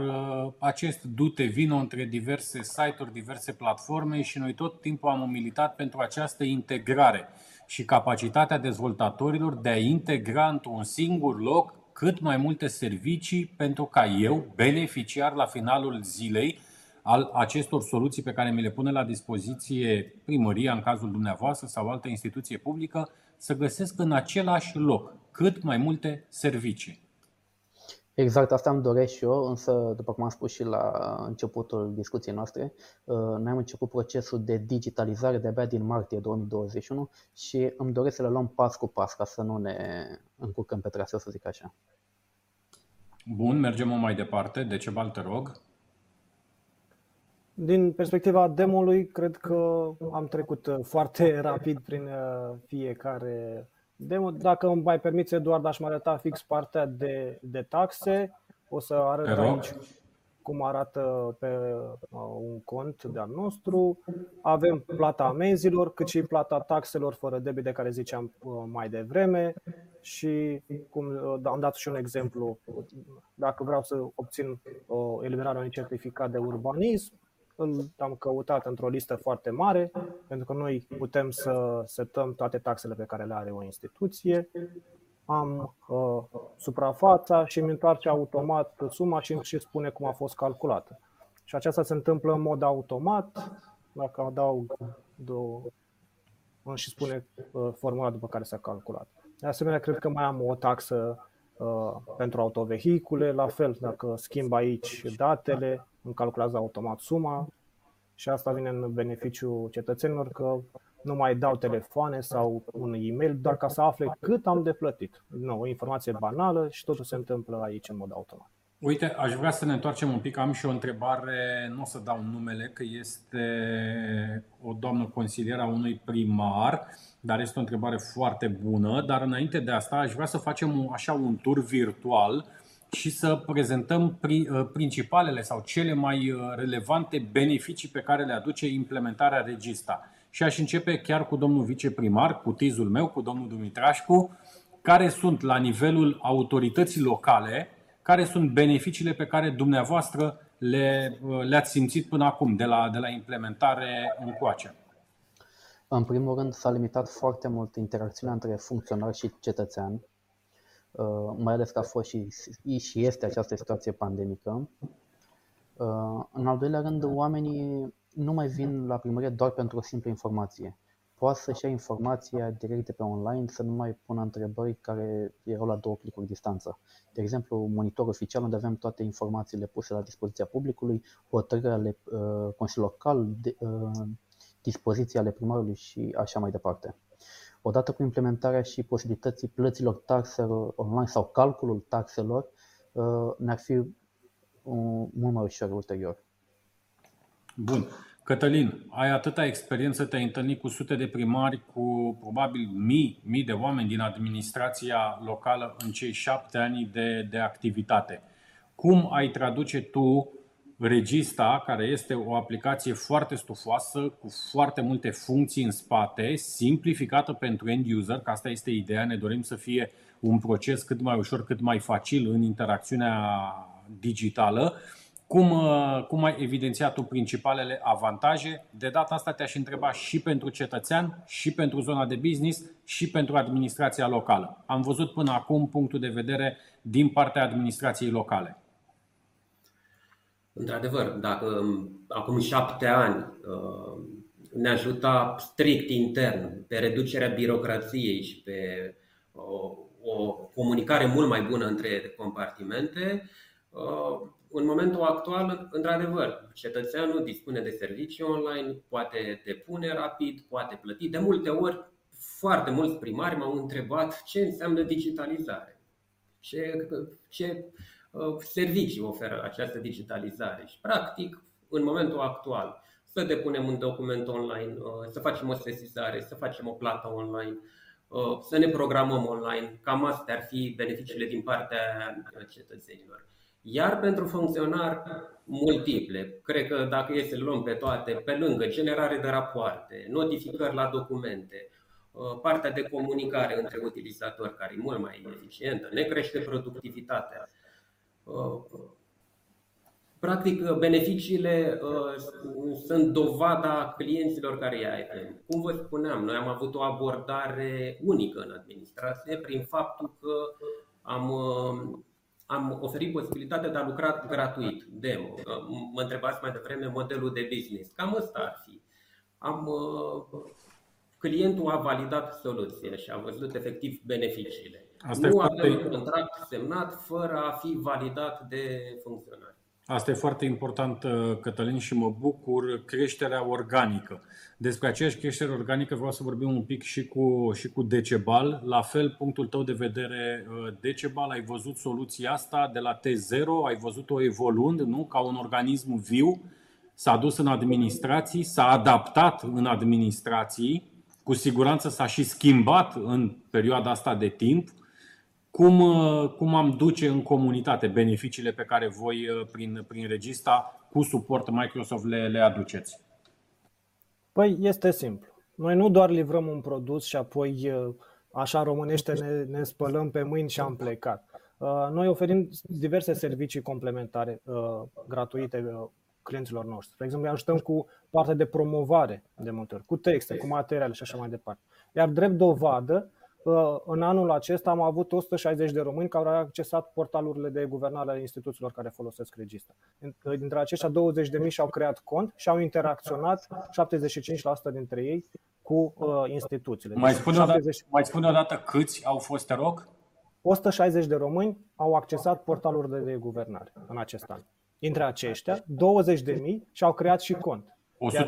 acest du-te vino între diverse site-uri, diverse platforme și noi tot timpul am militat pentru această integrare și capacitatea dezvoltatorilor de a integra într-un singur loc cât mai multe servicii pentru ca eu, beneficiar la finalul zilei, al acestor soluții pe care mi le pune la dispoziție primăria, în cazul dumneavoastră, sau altă instituție publică, să găsesc în același loc cât mai multe servicii. Exact, asta îmi doresc și eu, însă, după cum am spus și la începutul discuției noastre, noi am început procesul de digitalizare de-abia din martie 2021 și îmi doresc să le luăm pas cu pas ca să nu ne încurcăm pe traseu, să zic așa. Bun, mergem mai departe. Decebal, te rog. Din perspectiva demo-ului, cred că am trecut foarte rapid prin fiecare demo. Dacă îmi mai permite, doar aș mai arăta fix partea de taxe. O să arăt aici cum arată pe un cont de-al nostru. Avem plata amenzilor, cât și plata taxelor fără debit de care ziceam mai devreme. Și cum am dat și un exemplu, dacă vreau să obțin eliberarea unui certificat de urbanism, am căutat într-o listă foarte mare, pentru că noi putem să setăm toate taxele pe care le are o instituție. Am suprafața și îmi întoarce automat suma și îmi spune cum a fost calculată. Și aceasta se întâmplă în mod automat. Dacă adaug două, își spune formula după care s-a calculat. De asemenea, cred că mai am o taxă pentru autovehicule. La fel, dacă schimb aici datele, îmi calculează automat suma. Și asta vine în beneficiu cetățenilor, că nu mai dau telefoane sau un e-mail, doar ca să afle cât am de plătit. Nu, o informație banală și totul se întâmplă aici în mod automat. Uite, aș vrea să ne întoarcem un pic. Am și o întrebare, nu o să dau numele, că este o doamnă consilier a unui primar, dar este o întrebare foarte bună. Dar înainte de asta aș vrea să facem așa un tur virtual și să prezentăm principalele sau cele mai relevante beneficii pe care le aduce implementarea Regista. Și aș începe chiar cu domnul viceprimar, cu tizul meu, cu domnul Dumitrașcu, care sunt la nivelul autorității locale, care sunt beneficiile pe care dumneavoastră le-ați simțit până acum, de la implementare încoace. În primul rând, s-a limitat foarte mult interacțiunea între funcționar și cetățean, mai ales că a fost și este această situație pandemică. În al doilea rând, oamenii nu mai vin la primărie doar pentru o simplă informație. Poate să-și ia informația direct de pe online, să nu mai pună întrebări care erau la două clicuri distanță. De exemplu, monitor oficial, unde avem toate informațiile puse la dispoziția publicului, hotărârea ale Consiliului Local, dispoziția ale primarului și așa mai departe. Odată cu implementarea și posibilității plăților taxelor online sau calculul taxelor, ne-ar fi mult mai ușor ulterior. Bun. Cătălin, ai atâta experiență, te-ai întâlnit cu sute de primari, cu probabil mii de oameni din administrația locală în cei 7 ani de activitate. Cum ai traduce tu Regista, care este o aplicație foarte stufoasă, cu foarte multe funcții în spate, simplificată pentru end user, că asta este ideea, ne dorim să fie un proces cât mai ușor, cât mai facil în interacțiunea digitală. Cum ai evidențiat tu principalele avantaje? De data asta te-aș întreba și pentru cetățean, și pentru zona de business, și pentru administrația locală. Am văzut până acum punctul de vedere din partea administrației locale. Într-adevăr, dacă acum 7 ani ne ajuta strict intern pe reducerea birocrației și pe o comunicare mult mai bună între compartimente, în momentul actual, într-adevăr, cetățeanul dispune de servicii online, poate depune rapid, poate plăti. De multe ori, foarte mulți primari m-au întrebat ce înseamnă digitalizare, ce servicii oferă această digitalizare. Și practic, în momentul actual, să depunem un document online, să facem o sesizare, să facem o plată online, să ne programăm online. Cam astea ar fi beneficiile din partea cetățenilor. Iar pentru funcționar, multiple. Cred că dacă e să le luăm pe toate, pe lângă generare de rapoarte, notificări la documente, partea de comunicare între utilizatori, care e mult mai eficientă, ne crește productivitatea. Practic, beneficiile sunt dovada clienților care i-a avut. Cum vă spuneam, noi am avut o abordare unică în administrație prin faptul că am am oferit posibilitatea de a lucra gratuit, demo. Mă întrebați mai devreme modelul de business. Cam ăsta ar fi. Clientul a validat soluția și a văzut efectiv beneficiile. Asta nu avem un contract semnat fără a fi validat de funcționari. Asta e foarte important, Cătălin, și mă bucur, creșterea organică. Despre aceeași creștere organică vreau să vorbim un pic și cu Decebal. La fel, punctul tău de vedere, Decebal, ai văzut soluția asta de la T0, ai văzut-o evoluând, nu? Ca un organism viu, s-a dus în administrații, s-a adaptat în administrații, cu siguranță s-a și schimbat în perioada asta de timp. Cum am duce în comunitate beneficiile pe care voi prin Regista cu suport Microsoft le aduceți? Păi este simplu. Noi nu doar livrăm un produs și apoi așa în românește ne spălăm pe mâini și am plecat. Noi oferim diverse servicii complementare gratuite clienților noștri. De exemplu, ajutăm cu partea de promovare de multe ori, cu texte, cu materiale și așa mai departe. Iar drept dovadă, în anul acesta am avut 160 de români care au accesat portalurile de guvernare ale instituțiilor care folosesc Regista. Dintre aceștia, 20.000 și-au creat cont și au interacționat 75% dintre ei cu instituțiile. Mai spune o dată câți au fost, te rog? 160 de români au accesat portalurile de guvernare în acest an. Dintre aceștia, 20.000 și-au creat și cont. 160.000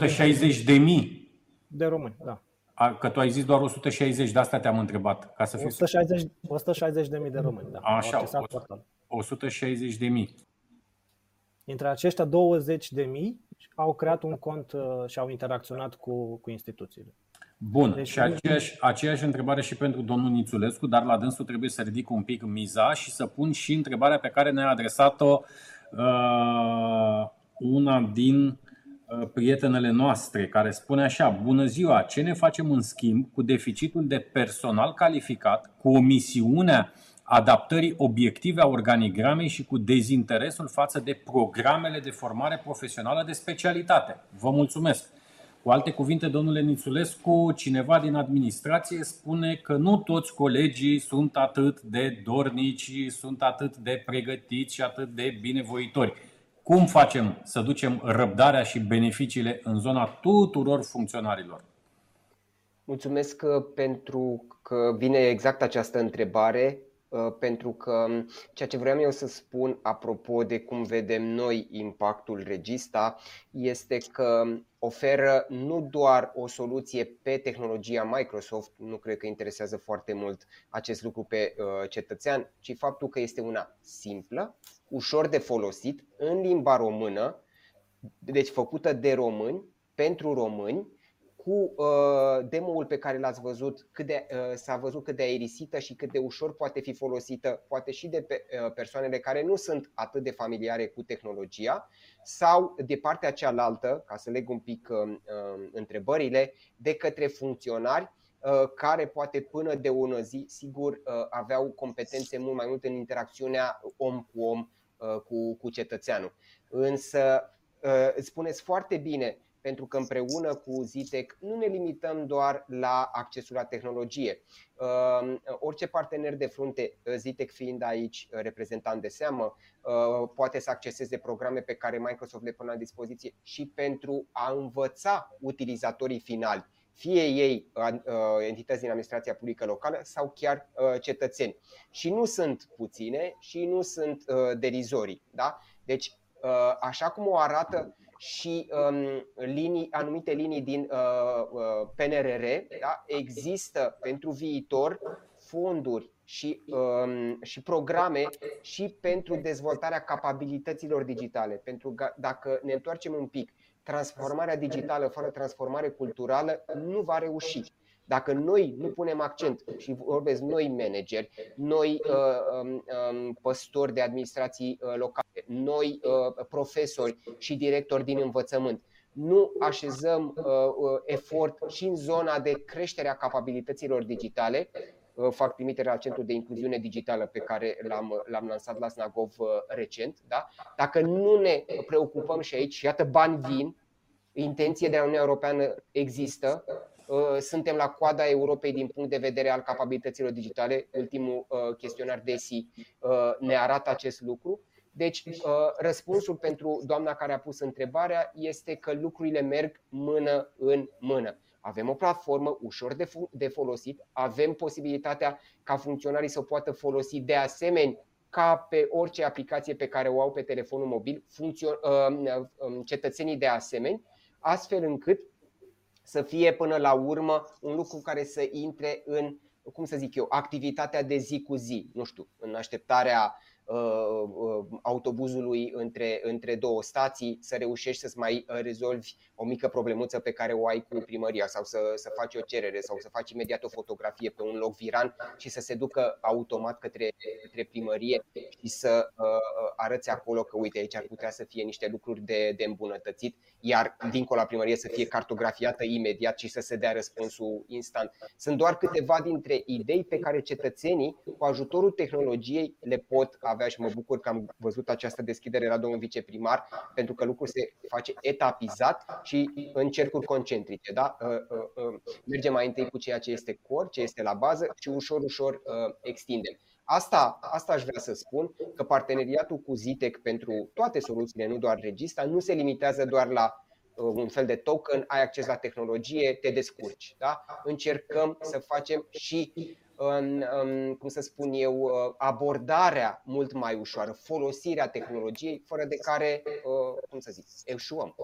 de români, da. Că tu ai zis doar 160, de asta te-am întrebat, ca să fiu 160.000 de români, da. Așa, 160.000. Dintre aceștia 20.000 au creat un cont și au interacționat cu instituțiile. Bun, deci, și aceeași întrebare și pentru domnul Nițulescu, dar la dânsul trebuie să ridic un pic miza și să pun și întrebarea pe care ne-a adresat-o una din prietenele noastre, care spune așa: bună ziua, ce ne facem în schimb cu deficitul de personal calificat, cu omisiunea adaptării obiective a organigramei și cu dezinteresul față de programele de formare profesională de specialitate? Vă mulțumesc! Cu alte cuvinte, domnule Nițulescu, cineva din administrație spune că nu toți colegii sunt atât de dornici, sunt atât de pregătiți și atât de binevoitori. Cum facem să ducem răbdarea și beneficiile în zona tuturor funcționarilor? Mulțumesc pentru că vine exact această întrebare, pentru că ceea ce vreau eu să spun apropo de cum vedem noi impactul Regista este că oferă nu doar o soluție pe tehnologia Microsoft, nu cred că interesează foarte mult acest lucru pe cetățean, ci faptul că este una simplă, ușor de folosit, în limba română, deci făcută de români, pentru români, cu demo-ul pe care l-ați văzut, s-a văzut cât de aerisită și cât de ușor poate fi folosită, poate și de persoanele care nu sunt atât de familiare cu tehnologia, sau de partea cealaltă, ca să leg un pic întrebările, de către funcționari care poate până de ună zi, sigur, aveau competențe mult mai mult în interacțiunea om cu om cu cetățeanul. Însă spuneți foarte bine, pentru că împreună cu Zitec nu ne limităm doar la accesul la tehnologie. Orice partener de frunte, Zitec fiind aici reprezentant de seamă, poate să acceseze programe pe care Microsoft le pune la dispoziție și pentru a învăța utilizatorii finali, fie ei entități din administrația publică locală sau chiar cetățeni. Și nu sunt puține și nu sunt derizorii. Da? Deci, așa cum o arată și anumite linii din PNRR, da? Există pentru viitor fonduri și programe și pentru dezvoltarea capabilităților digitale. Pentru că dacă ne întoarcem un pic, transformarea digitală fără transformare culturală nu va reuși. Dacă noi nu punem accent, și vorbesc noi manageri, noi păstori de administrații locale, noi profesori și directori din învățământ, nu așezăm efort și în zona de creștere a capabilităților digitale, fac trimiterea la Centrul de Incluziune Digitală pe care l-am lansat la Snagov recent, da? Dacă nu ne preocupăm și aici, iată, bani vin, intenție de la Uniunea Europeană există, Suntem la coada Europei din punct de vedere al capabilităților digitale. Ultimul chestionar DESI ne arată acest lucru. Deci răspunsul pentru doamna care a pus întrebarea este că lucrurile merg mână în mână. Avem o platformă ușor de folosit, avem posibilitatea ca funcționarii să o poată folosi de asemenea ca pe orice aplicație pe care o au pe telefonul mobil, cetățenii de asemenea, astfel încât să fie până la urmă un lucru care să intre în, cum să zic eu, activitatea de zi cu zi, nu știu, în așteptarea autobuzului între două stații, să reușești să-ți mai rezolvi o mică problemuță pe care o ai cu primăria sau să faci o cerere sau să faci imediat o fotografie pe un loc viran și să se ducă automat către primărie și să arăți acolo că uite, aici ar putea să fie niște lucruri de îmbunătățit, iar dincolo la primărie să fie cartografiată imediat și să se dea răspunsul instant. Sunt doar câteva dintre idei pe care cetățenii cu ajutorul tehnologiei le pot avea și mă bucur că am văzut această deschidere la domnul viceprimar, pentru că lucrul se face etapizat și în cercuri concentrice, da? Mergem mai întâi cu ceea ce este core, ce este la bază și ușor, ușor extindem. Asta aș vrea să spun, că parteneriatul cu Zitec pentru toate soluțiile, nu doar Regista, nu se limitează doar la un fel de token, ai acces la tehnologie, te descurci, da? Încercăm să facem și cum să spun eu, abordarea mult mai ușoară, folosirea tehnologiei, fără de care, cum să zic, eșuăm.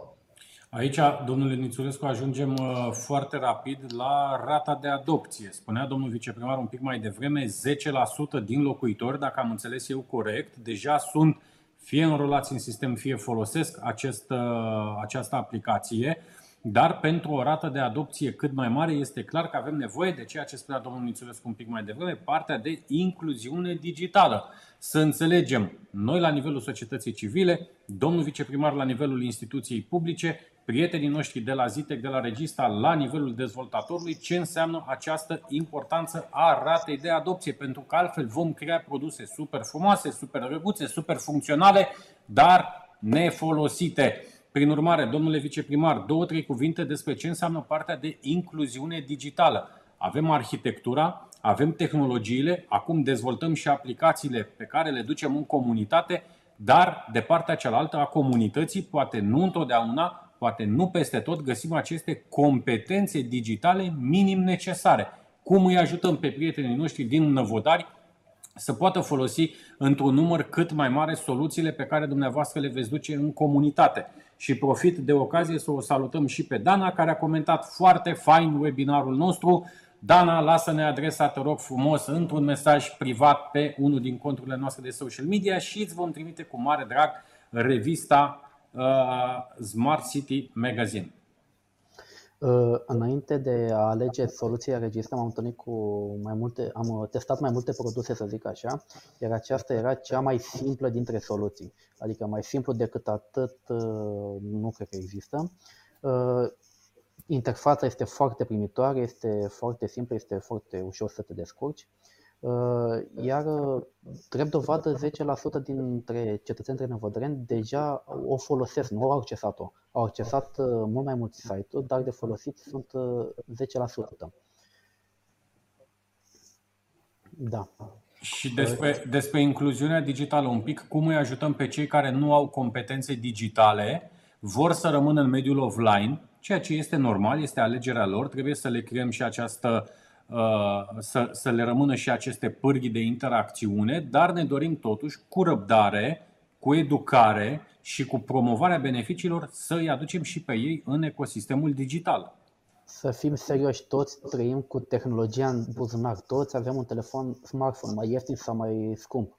Aici, domnule Nițulescu, ajungem foarte rapid la rata de adopție. Spunea domnul viceprimar un pic mai devreme, 10% din locuitori, dacă am înțeles eu corect, deja sunt fie înrolați în sistem, fie folosesc această aplicație. Dar pentru o rată de adopție cât mai mare este clar că avem nevoie de ceea ce spunea domnul Nițulescu un pic mai devreme, partea de incluziune digitală. Să înțelegem noi la nivelul societății civile, domnul viceprimar la nivelul instituției publice, prietenii noștri de la Zitec, de la Regista, la nivelul dezvoltatorului, ce înseamnă această importanță a ratei de adopție. Pentru că altfel vom crea produse super frumoase, super răguțe, super funcționale, dar nefolosite. Prin urmare, domnule viceprimar, 2-3 cuvinte despre ce înseamnă partea de incluziune digitală. Avem arhitectura, avem tehnologiile, acum dezvoltăm și aplicațiile pe care le ducem în comunitate, dar de partea cealaltă a comunității, poate nu întotdeauna, poate nu peste tot, găsim aceste competențe digitale minim necesare. Cum îi ajutăm pe prietenii noștri din Năvodari să poată folosi într-un număr cât mai mare soluțiile pe care dumneavoastră le veți duce în comunitate. Și profit de ocazie să o salutăm și pe Dana, care a comentat foarte fain webinarul nostru. Dana, lasă-ne adresa, te rog frumos, într-un mesaj privat pe unul din conturile noastre de social media și îți vom trimite cu mare drag revista Smart City Magazine. Înainte de a alege soluția Regista, m-am întâlnit cu am testat mai multe produse, să zic așa, iar aceasta era cea mai simplă dintre soluții. Adică mai simplu decât atât nu cred că există. Interfața este foarte primitoare, este foarte simplă, este foarte ușor să te descurci. Iar drept dovadă, 10% dintre cetățenii năvodăreni deja o folosesc, nu au accesat-o. Au accesat mult mai mulți site-uri, dar de folosit sunt 10%. Da. Și despre incluziunea digitală un pic, cum îi ajutăm pe cei care nu au competențe digitale, vor să rămână în mediul offline, ceea ce este normal, este alegerea lor, trebuie să le creăm și această să le rămână și aceste pârghii de interacțiune, dar ne dorim totuși cu răbdare, cu educare și cu promovarea beneficiilor să îi aducem și pe ei în ecosistemul digital. Să fim serioși, toți trăim cu tehnologia în buzunar, toți avem un telefon smartphone, mai ieftin sau mai scump.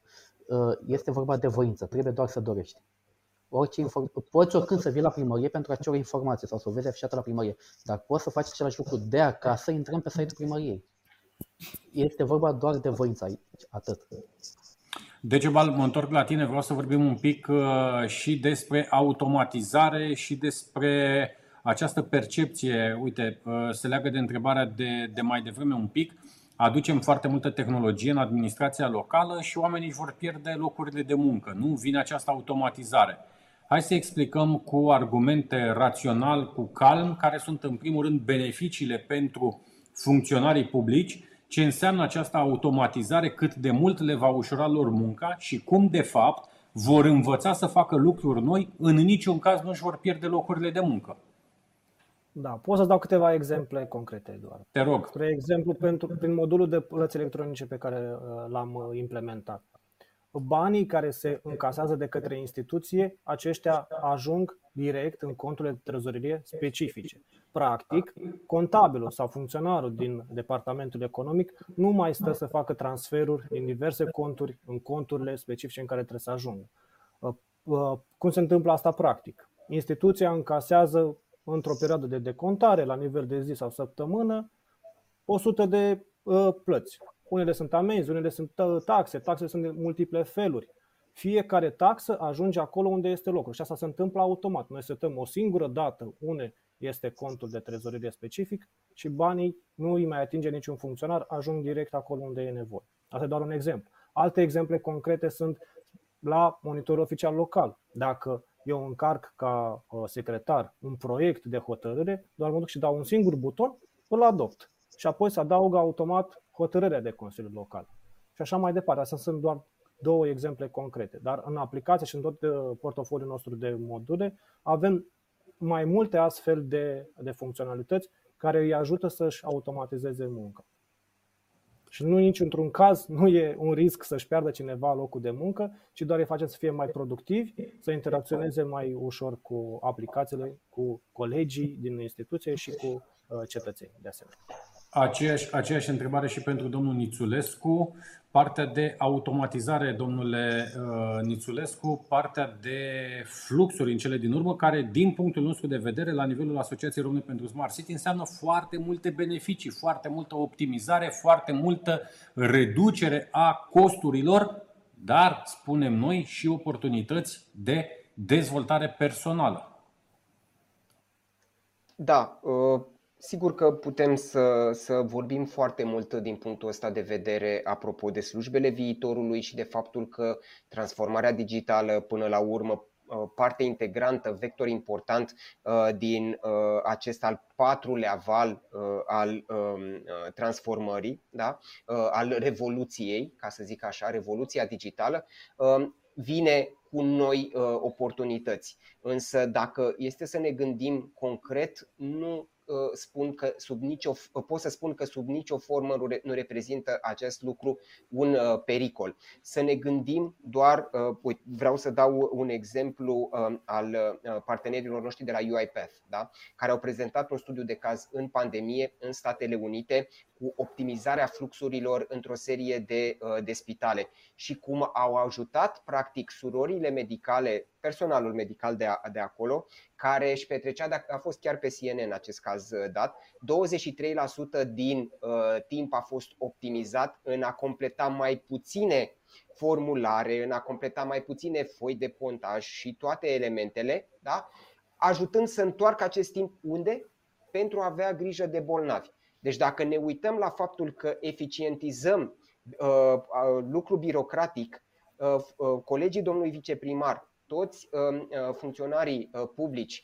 Este vorba de voință, trebuie doar să dorești. Poți oricând să vii la primărie pentru a cere informație sau să o vezi afișată la primărie, dar poți să faci același lucru de acasă, intrăm pe site-ul primăriei. Este vorba doar de voință aici, atât. Decebal, mă întorc la tine, vreau să vorbim un pic și despre automatizare și despre această percepție. Uite, se leagă de întrebarea de mai devreme un pic. Aducem foarte multă tehnologie în administrația locală și oamenii își vor pierde locurile de muncă. Nu vine această automatizare. Hai să explicăm cu argumente rațional, cu calm, care sunt în primul rând beneficiile pentru funcționarii publici, ce înseamnă această automatizare, cât de mult le va ușura lor munca și cum de fapt vor învăța să facă lucruri noi, în niciun caz nu își vor pierde locurile de muncă. Da, pot să-ți dau câteva exemple concrete doar. Te rog. Spre exemplu, prin modulul de plăți electronice pe care l-am implementat. Banii care se încasează de către instituție, aceștia ajung direct în conturile de trezorerie specifice. Practic, contabilul sau funcționarul din departamentul economic nu mai stă să facă transferuri din diverse conturi în conturile specifice în care trebuie să ajungă. Cum se întâmplă asta practic? Instituția încasează într-o perioadă de decontare, la nivel de zi sau săptămână, 100 de plăți. Unele sunt amenzi, unele sunt taxe, taxele sunt de multiple feluri. Fiecare taxă ajunge acolo unde este locul și asta se întâmplă automat. Noi setăm o singură dată unde este contul de trezorerie specific și banii nu îi mai atinge niciun funcționar, ajung direct acolo unde e nevoie. Asta e doar un exemplu. Alte exemple concrete sunt la monitorul oficial local. Dacă eu încarc ca secretar un proiect de hotărâre, doar mă duc și dau un singur buton, îl adopt și apoi se adaugă automat hotărârea de Consiliul Local. Și așa mai departe. Astea sunt doar două exemple concrete. Dar în aplicație și în tot portofoliul nostru de module avem mai multe astfel de funcționalități care îi ajută să-și automatizeze munca. Și nu nici într-un caz nu e un risc să-și piardă cineva locul de muncă, ci doar îi facem să fie mai productivi, să interacționeze mai ușor cu aplicațiile, cu colegii din instituție și cu cetățenii de asemenea. Aceeași întrebare și pentru domnul Nițulescu. Partea de automatizare, domnule Nițulescu, partea de fluxuri în cele din urmă, care din punctul nostru de vedere la nivelul Asociației Române pentru Smart City înseamnă foarte multe beneficii, foarte multă optimizare, foarte multă reducere a costurilor, dar, spunem noi, și oportunități de dezvoltare personală. Da. Sigur că putem să vorbim foarte mult din punctul ăsta de vedere apropo de slujbele viitorului și de faptul că transformarea digitală până la urmă parte integrantă, vector important din acest al patrulea val al transformării, da? Al revoluției, ca să zic așa, revoluția digitală, vine cu noi oportunități. Însă dacă este să ne gândim concret, pot să spun că sub nicio formă nu reprezintă acest lucru un pericol. Să ne gândim doar, vreau să dau un exemplu al partenerilor noștri de la UiPath, da? Care au prezentat un studiu de caz în pandemie în Statele Unite cu optimizarea fluxurilor într-o serie de spitale și cum au ajutat practic surorile medicale, personalul medical de acolo, care își petrecea, a fost chiar pe CNN în acest caz dat, 23% din timp a fost optimizat în a completa mai puține formulare, în a completa mai puține foi de pontaj și toate elementele, da? Ajutând să întoarcă acest timp unde? Pentru a avea grijă de bolnavi. Deci dacă ne uităm la faptul că eficientizăm lucru birocratic, colegii domnului viceprimar, toți funcționarii publici,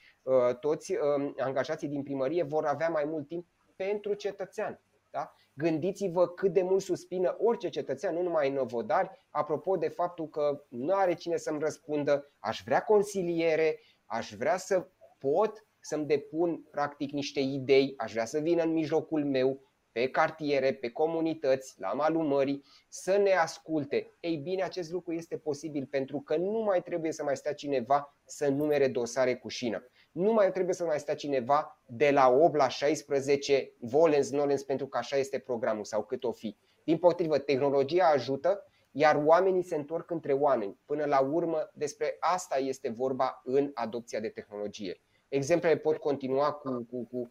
toți angajații din primărie vor avea mai mult timp pentru cetățean. Da? Gândiți-vă cât de mult suspină orice cetățean, nu numai în Năvodari, apropo de faptul că nu are cine să-mi răspundă, aș vrea consiliere, aș vrea să pot să-mi depun practic niște idei, aș vrea să vin în mijlocul meu, pe cartiere, pe comunități, la malul mării, să ne asculte. Ei bine, acest lucru este posibil pentru că nu mai trebuie să mai stea cineva să numere dosare cu șină. Nu mai trebuie să mai stea cineva de la 8 la 16 volens, nolens, pentru că așa este programul sau cât o fi. Dimpotrivă, tehnologia ajută, iar oamenii se întorc între oameni. Până la urmă, despre asta este vorba în adopția de tehnologie. Exemplele pot continua cu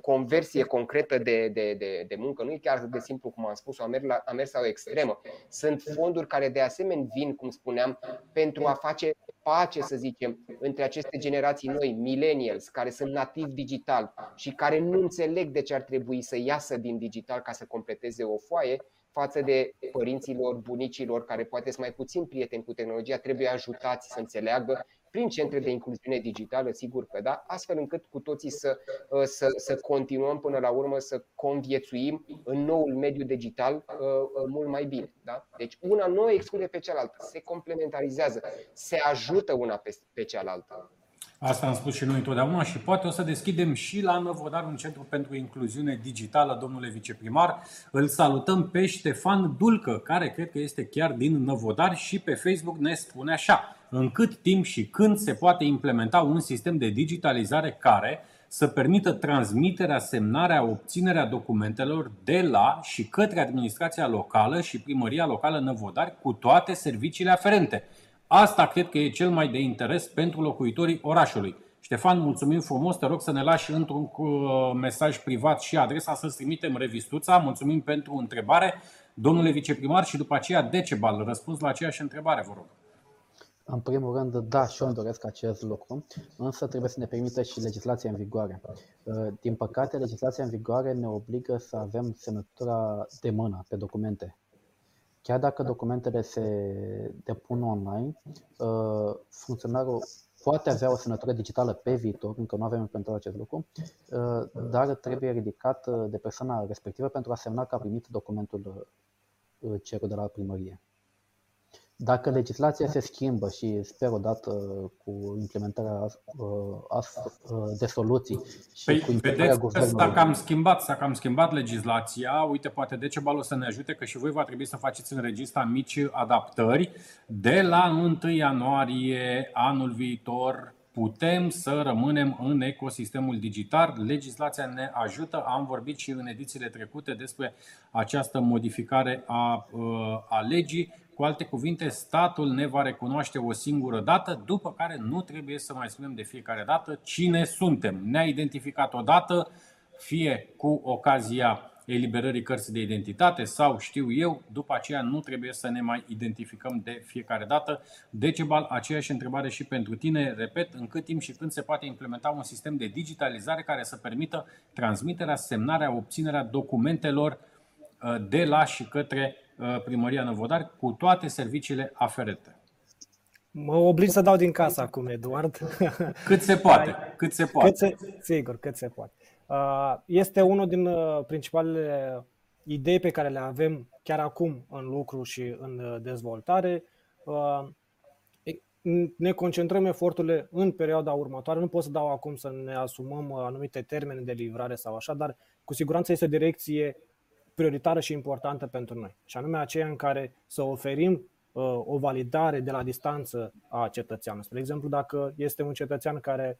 conversie concretă de muncă. Nu e chiar de simplu, cum am spus, a mers la o extremă. Sunt fonduri care de asemenea vin, cum spuneam, pentru a face pace, să zicem, între aceste generații noi, millennials, care sunt nativ digital și care nu înțeleg de ce ar trebui să iasă din digital ca să completeze o foaie, față de părinților, bunicilor, care poate sunt mai puțin prieteni cu tehnologia, trebuie ajutați să înțeleagă prin centre de incluziune digitală, sigur că da, astfel încât cu toții să continuăm până la urmă să conviețuim în noul mediu digital mult mai bine. Da? Deci una nu exclude pe cealaltă, se complementarizează, se ajută una pe cealaltă. Asta am spus și noi întotdeauna și poate o să deschidem și la Năvodari un centru pentru incluziune digitală, domnule viceprimar. Îl salutăm pe Ștefan Dulcă, care cred că este chiar din Năvodari și pe Facebook ne spune așa: în cât timp și când se poate implementa un sistem de digitalizare care să permită transmiterea, semnarea, obținerea documentelor de la și către administrația locală și primăria locală Năvodari cu toate serviciile aferente? Asta cred că e cel mai de interes pentru locuitorii orașului. Ștefan, mulțumim frumos, te rog să ne lași într-un mesaj privat și adresa să-ți trimitem revistuța. Mulțumim pentru întrebare, domnule viceprimar, și după aceea Decebal, răspuns la aceeași întrebare, vă rog. În primul rând, da, și eu îmi doresc acest lucru, însă trebuie să ne permită și legislația în vigoare. Din păcate, legislația în vigoare ne obligă să avem semnătura de mână pe documente. Chiar dacă documentele se depun online, funcționarul poate avea o semnătură digitală pe viitor, încă nu avem implementat acest lucru, dar trebuie ridicat de persoana respectivă pentru a semna că a primit documentul cerut de la primărie. Dacă legislația se schimbă și sper odată cu implementarea de soluții și cu implementarea guvernului. S-a cam schimbat legislația. Uite, poate Decebal o să ne ajute, că și voi va trebui să faceți în Regista mici adaptări. De la 1 ianuarie anul viitor putem să rămânem în ecosistemul digital. Legislația ne ajută. Am vorbit și în edițiile trecute despre această modificare a legii. Cu alte cuvinte, statul ne va recunoaște o singură dată, după care nu trebuie să mai spunem de fiecare dată cine suntem. Ne-a identificat odată, fie cu ocazia eliberării cărții de identitate sau știu eu, după aceea nu trebuie să ne mai identificăm de fiecare dată. Decebal, aceeași întrebare și pentru tine. Repet, în cât timp și când se poate implementa un sistem de digitalizare care să permită transmiterea, semnarea, obținerea documentelor de la și către primăria Năvodari cu toate serviciile aferente? Mă oblig să dau din casă acum, Eduard. Cât se poate. Cât se poate. Sigur, cât se poate. Este unul din principalele idei pe care le avem chiar acum în lucru și în dezvoltare. Ne concentrăm eforturile în perioada următoare. Nu pot să dau acum să ne asumăm anumite termene de livrare sau așa, dar cu siguranță este o direcție prioritară și importantă pentru noi, și anume aceea în care să oferim o validare de la distanță a cetățeanului. Spre exemplu, dacă este un cetățean care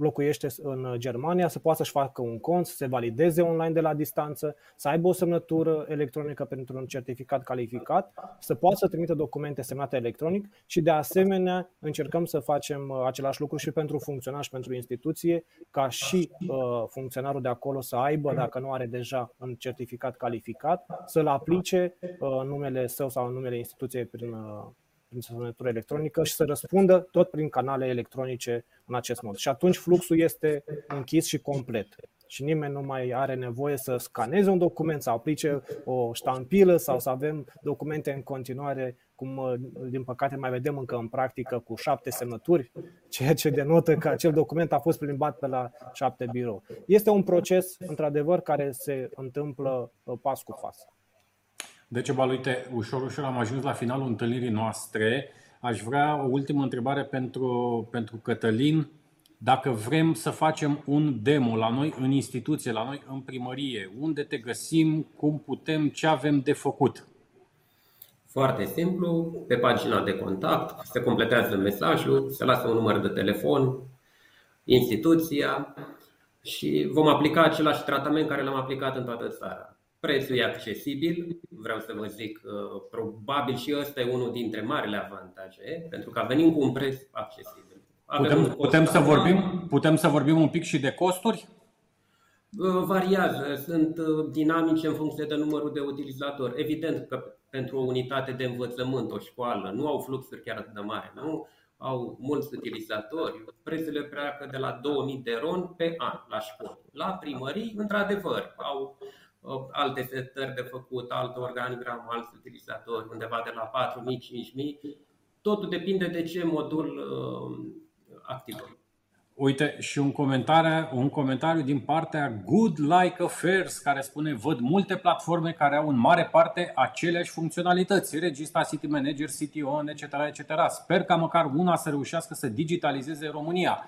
locuiește în Germania, să poată să-și facă un cont, să se valideze online de la distanță, să aibă o semnătură electronică pentru un certificat calificat, să poată să trimită documente semnate electronic și de asemenea încercăm să facem același lucru și pentru funcționari și pentru instituție, ca și funcționarul de acolo să aibă, dacă nu are deja un certificat calificat, să-l aplice numele său sau numele instituției prin semnătură electronică și să răspundă tot prin canale electronice în acest mod. Și atunci fluxul este închis și complet și nimeni nu mai are nevoie să scaneze un document, să aplice o ștampilă sau să avem documente în continuare, cum din păcate mai vedem încă în practică, cu 7 semnături, ceea ce denotă că acel document a fost plimbat pe la 7 birou. Este un proces, într-adevăr, care se întâmplă pas cu pas. Decebal, uite, ușor am ajuns la finalul întâlnirii noastre. Aș vrea o ultimă întrebare pentru Cătălin. Dacă vrem să facem un demo la noi în instituție, la noi în primărie, unde te găsim, cum putem, ce avem de făcut? Foarte simplu, pe pagina de contact se completează mesajul, se lasă un număr de telefon, instituția și vom aplica același tratament care l-am aplicat în toată țara. Prețul e accesibil, vreau să vă zic, probabil și ăsta e unul dintre marile avantaje, pentru că venim cu un preț accesibil. Putem să vorbim un pic și de costuri? Variază, sunt dinamice în funcție de numărul de utilizatori. Evident că pentru o unitate de învățământ, o școală, nu au fluxuri chiar atât de mare, nu? Au mulți utilizatori, prețurile pleacă de la 2000 de RON pe an la școli. La primării, într-adevăr, au alte setări de făcut, alt organigram, alți utilizatori, undeva de la 4.000-5.000. Totul depinde de ce modul activăm. Uite, și un comentariu din partea Good Like Affairs, care spune: văd multe platforme care au în mare parte aceleași funcționalități, Regista, City Manager, City On, etc., etc. Sper ca măcar una să reușească să digitalizeze România.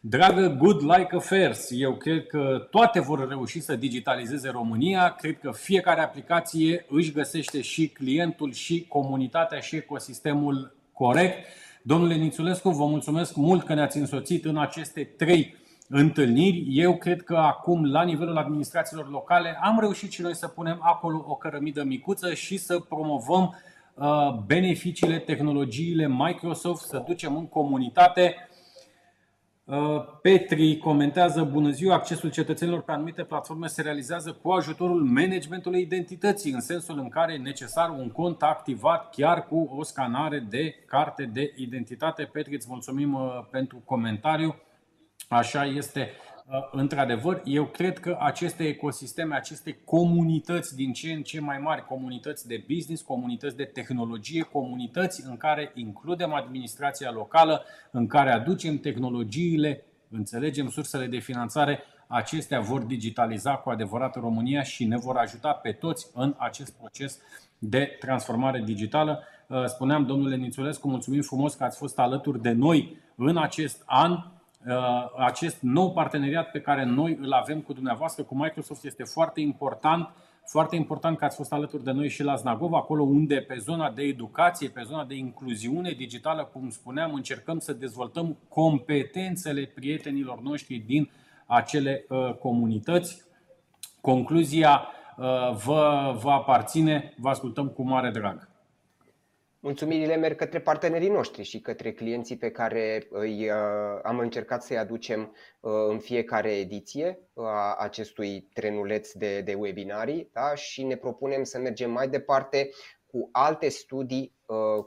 Dragă Good Like Affairs, eu cred că toate vor reuși să digitalizeze România. Cred că fiecare aplicație își găsește și clientul, și comunitatea, și ecosistemul corect. Domnule Nițulescu, vă mulțumesc mult că ne-ați însoțit în aceste 3 întâlniri. Eu cred că acum, la nivelul administrațiilor locale, am reușit și noi să punem acolo o cărămidă micuță și să promovăm beneficiile, tehnologiile Microsoft, să ducem în comunitate. Petri comentează: bună ziua, accesul cetățenilor pe anumite platforme se realizează cu ajutorul managementului identității, în sensul în care e necesar un cont activat chiar cu o scanare de carte de identitate. Petri, îți mulțumim pentru comentariu. Așa este într-adevăr. Eu cred că aceste ecosisteme, aceste comunități din ce în ce mai mari, comunități de business, comunități de tehnologie, comunități în care includem administrația locală, în care aducem tehnologiile, înțelegem sursele de finanțare, acestea vor digitaliza cu adevărat România și ne vor ajuta pe toți în acest proces de transformare digitală. Spuneam, domnule Nițulescu, mulțumim frumos că ați fost alături de noi în acest an. Acest nou parteneriat pe care noi îl avem cu dumneavoastră, cu Microsoft, este foarte important. Foarte important că ați fost alături de noi și la Snagov, acolo unde pe zona de educație, pe zona de incluziune digitală, cum spuneam, încercăm să dezvoltăm competențele prietenilor noștri din acele comunități. Concluzia vă aparține, vă ascultăm cu mare drag. Mulțumirile merg către partenerii noștri și către clienții pe care am încercat să-i aducem în fiecare ediție a acestui trenuleț de webinarii, da? Și ne propunem să mergem mai departe cu alte studii,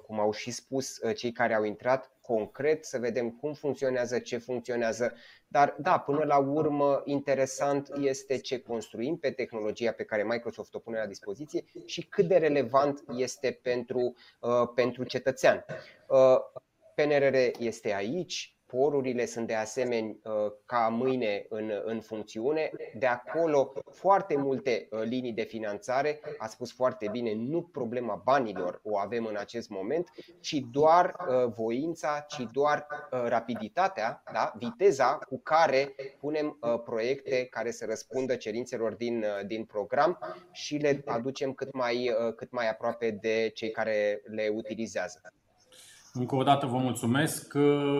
cum au și spus cei care au intrat, concret, să vedem cum funcționează, ce funcționează. Dar da, până la urmă interesant este ce construim pe tehnologia pe care Microsoft o pune la dispoziție și cât de relevant este pentru cetățean. PNRR este aici, porurile sunt de asemenea ca mâine în funcțiune. De acolo foarte multe linii de finanțare. A spus foarte bine, nu problema banilor o avem în acest moment, ci doar voința, ci doar rapiditatea, da? Viteza cu care punem proiecte care să răspundă cerințelor din program și le aducem cât mai aproape de cei care le utilizează. Încă o dată vă mulțumesc,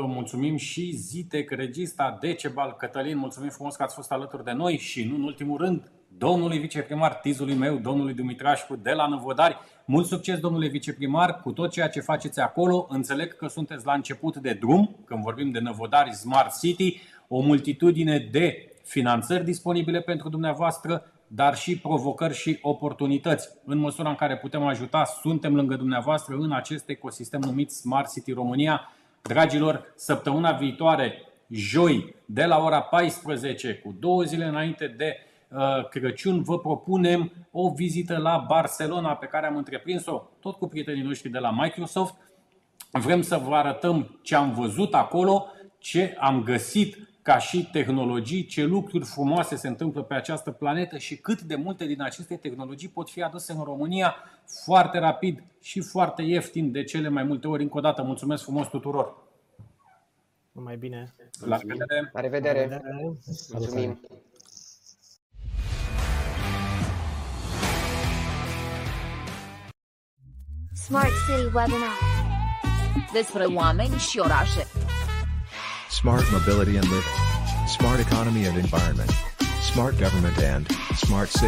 mulțumim și Zitec, Regista, Decebal, Cătălin, mulțumim frumos că ați fost alături de noi și, nu în ultimul rând, domnului viceprimar, tizului meu, domnului Dumitrașcu de la Năvodari. Mult succes, domnule viceprimar, cu tot ceea ce faceți acolo. Înțeleg că sunteți la început de drum, când vorbim de Năvodari Smart City, o multitudine de finanțări disponibile pentru dumneavoastră, dar și provocări și oportunități. În măsura în care putem ajuta, suntem lângă dumneavoastră în acest ecosistem numit Smart City România. Dragilor, săptămâna viitoare, joi, de la ora 14, cu 2 zile înainte de Crăciun, vă propunem o vizită la Barcelona pe care am întreprins-o tot cu prietenii noștri de la Microsoft. Vrem să vă arătăm ce am văzut acolo, ce am găsit ca și tehnologii, ce lucruri frumoase se întâmplă pe această planetă și cât de multe din aceste tehnologii pot fi aduse în România foarte rapid și foarte ieftin de cele mai multe ori. Încă o dată, mulțumesc frumos tuturor! Numai bine! La revedere! La revedere! Mulțumim! Smart City Webinar. Despre oameni și orașe. Smart mobility and living, smart economy and environment, smart government and smart city.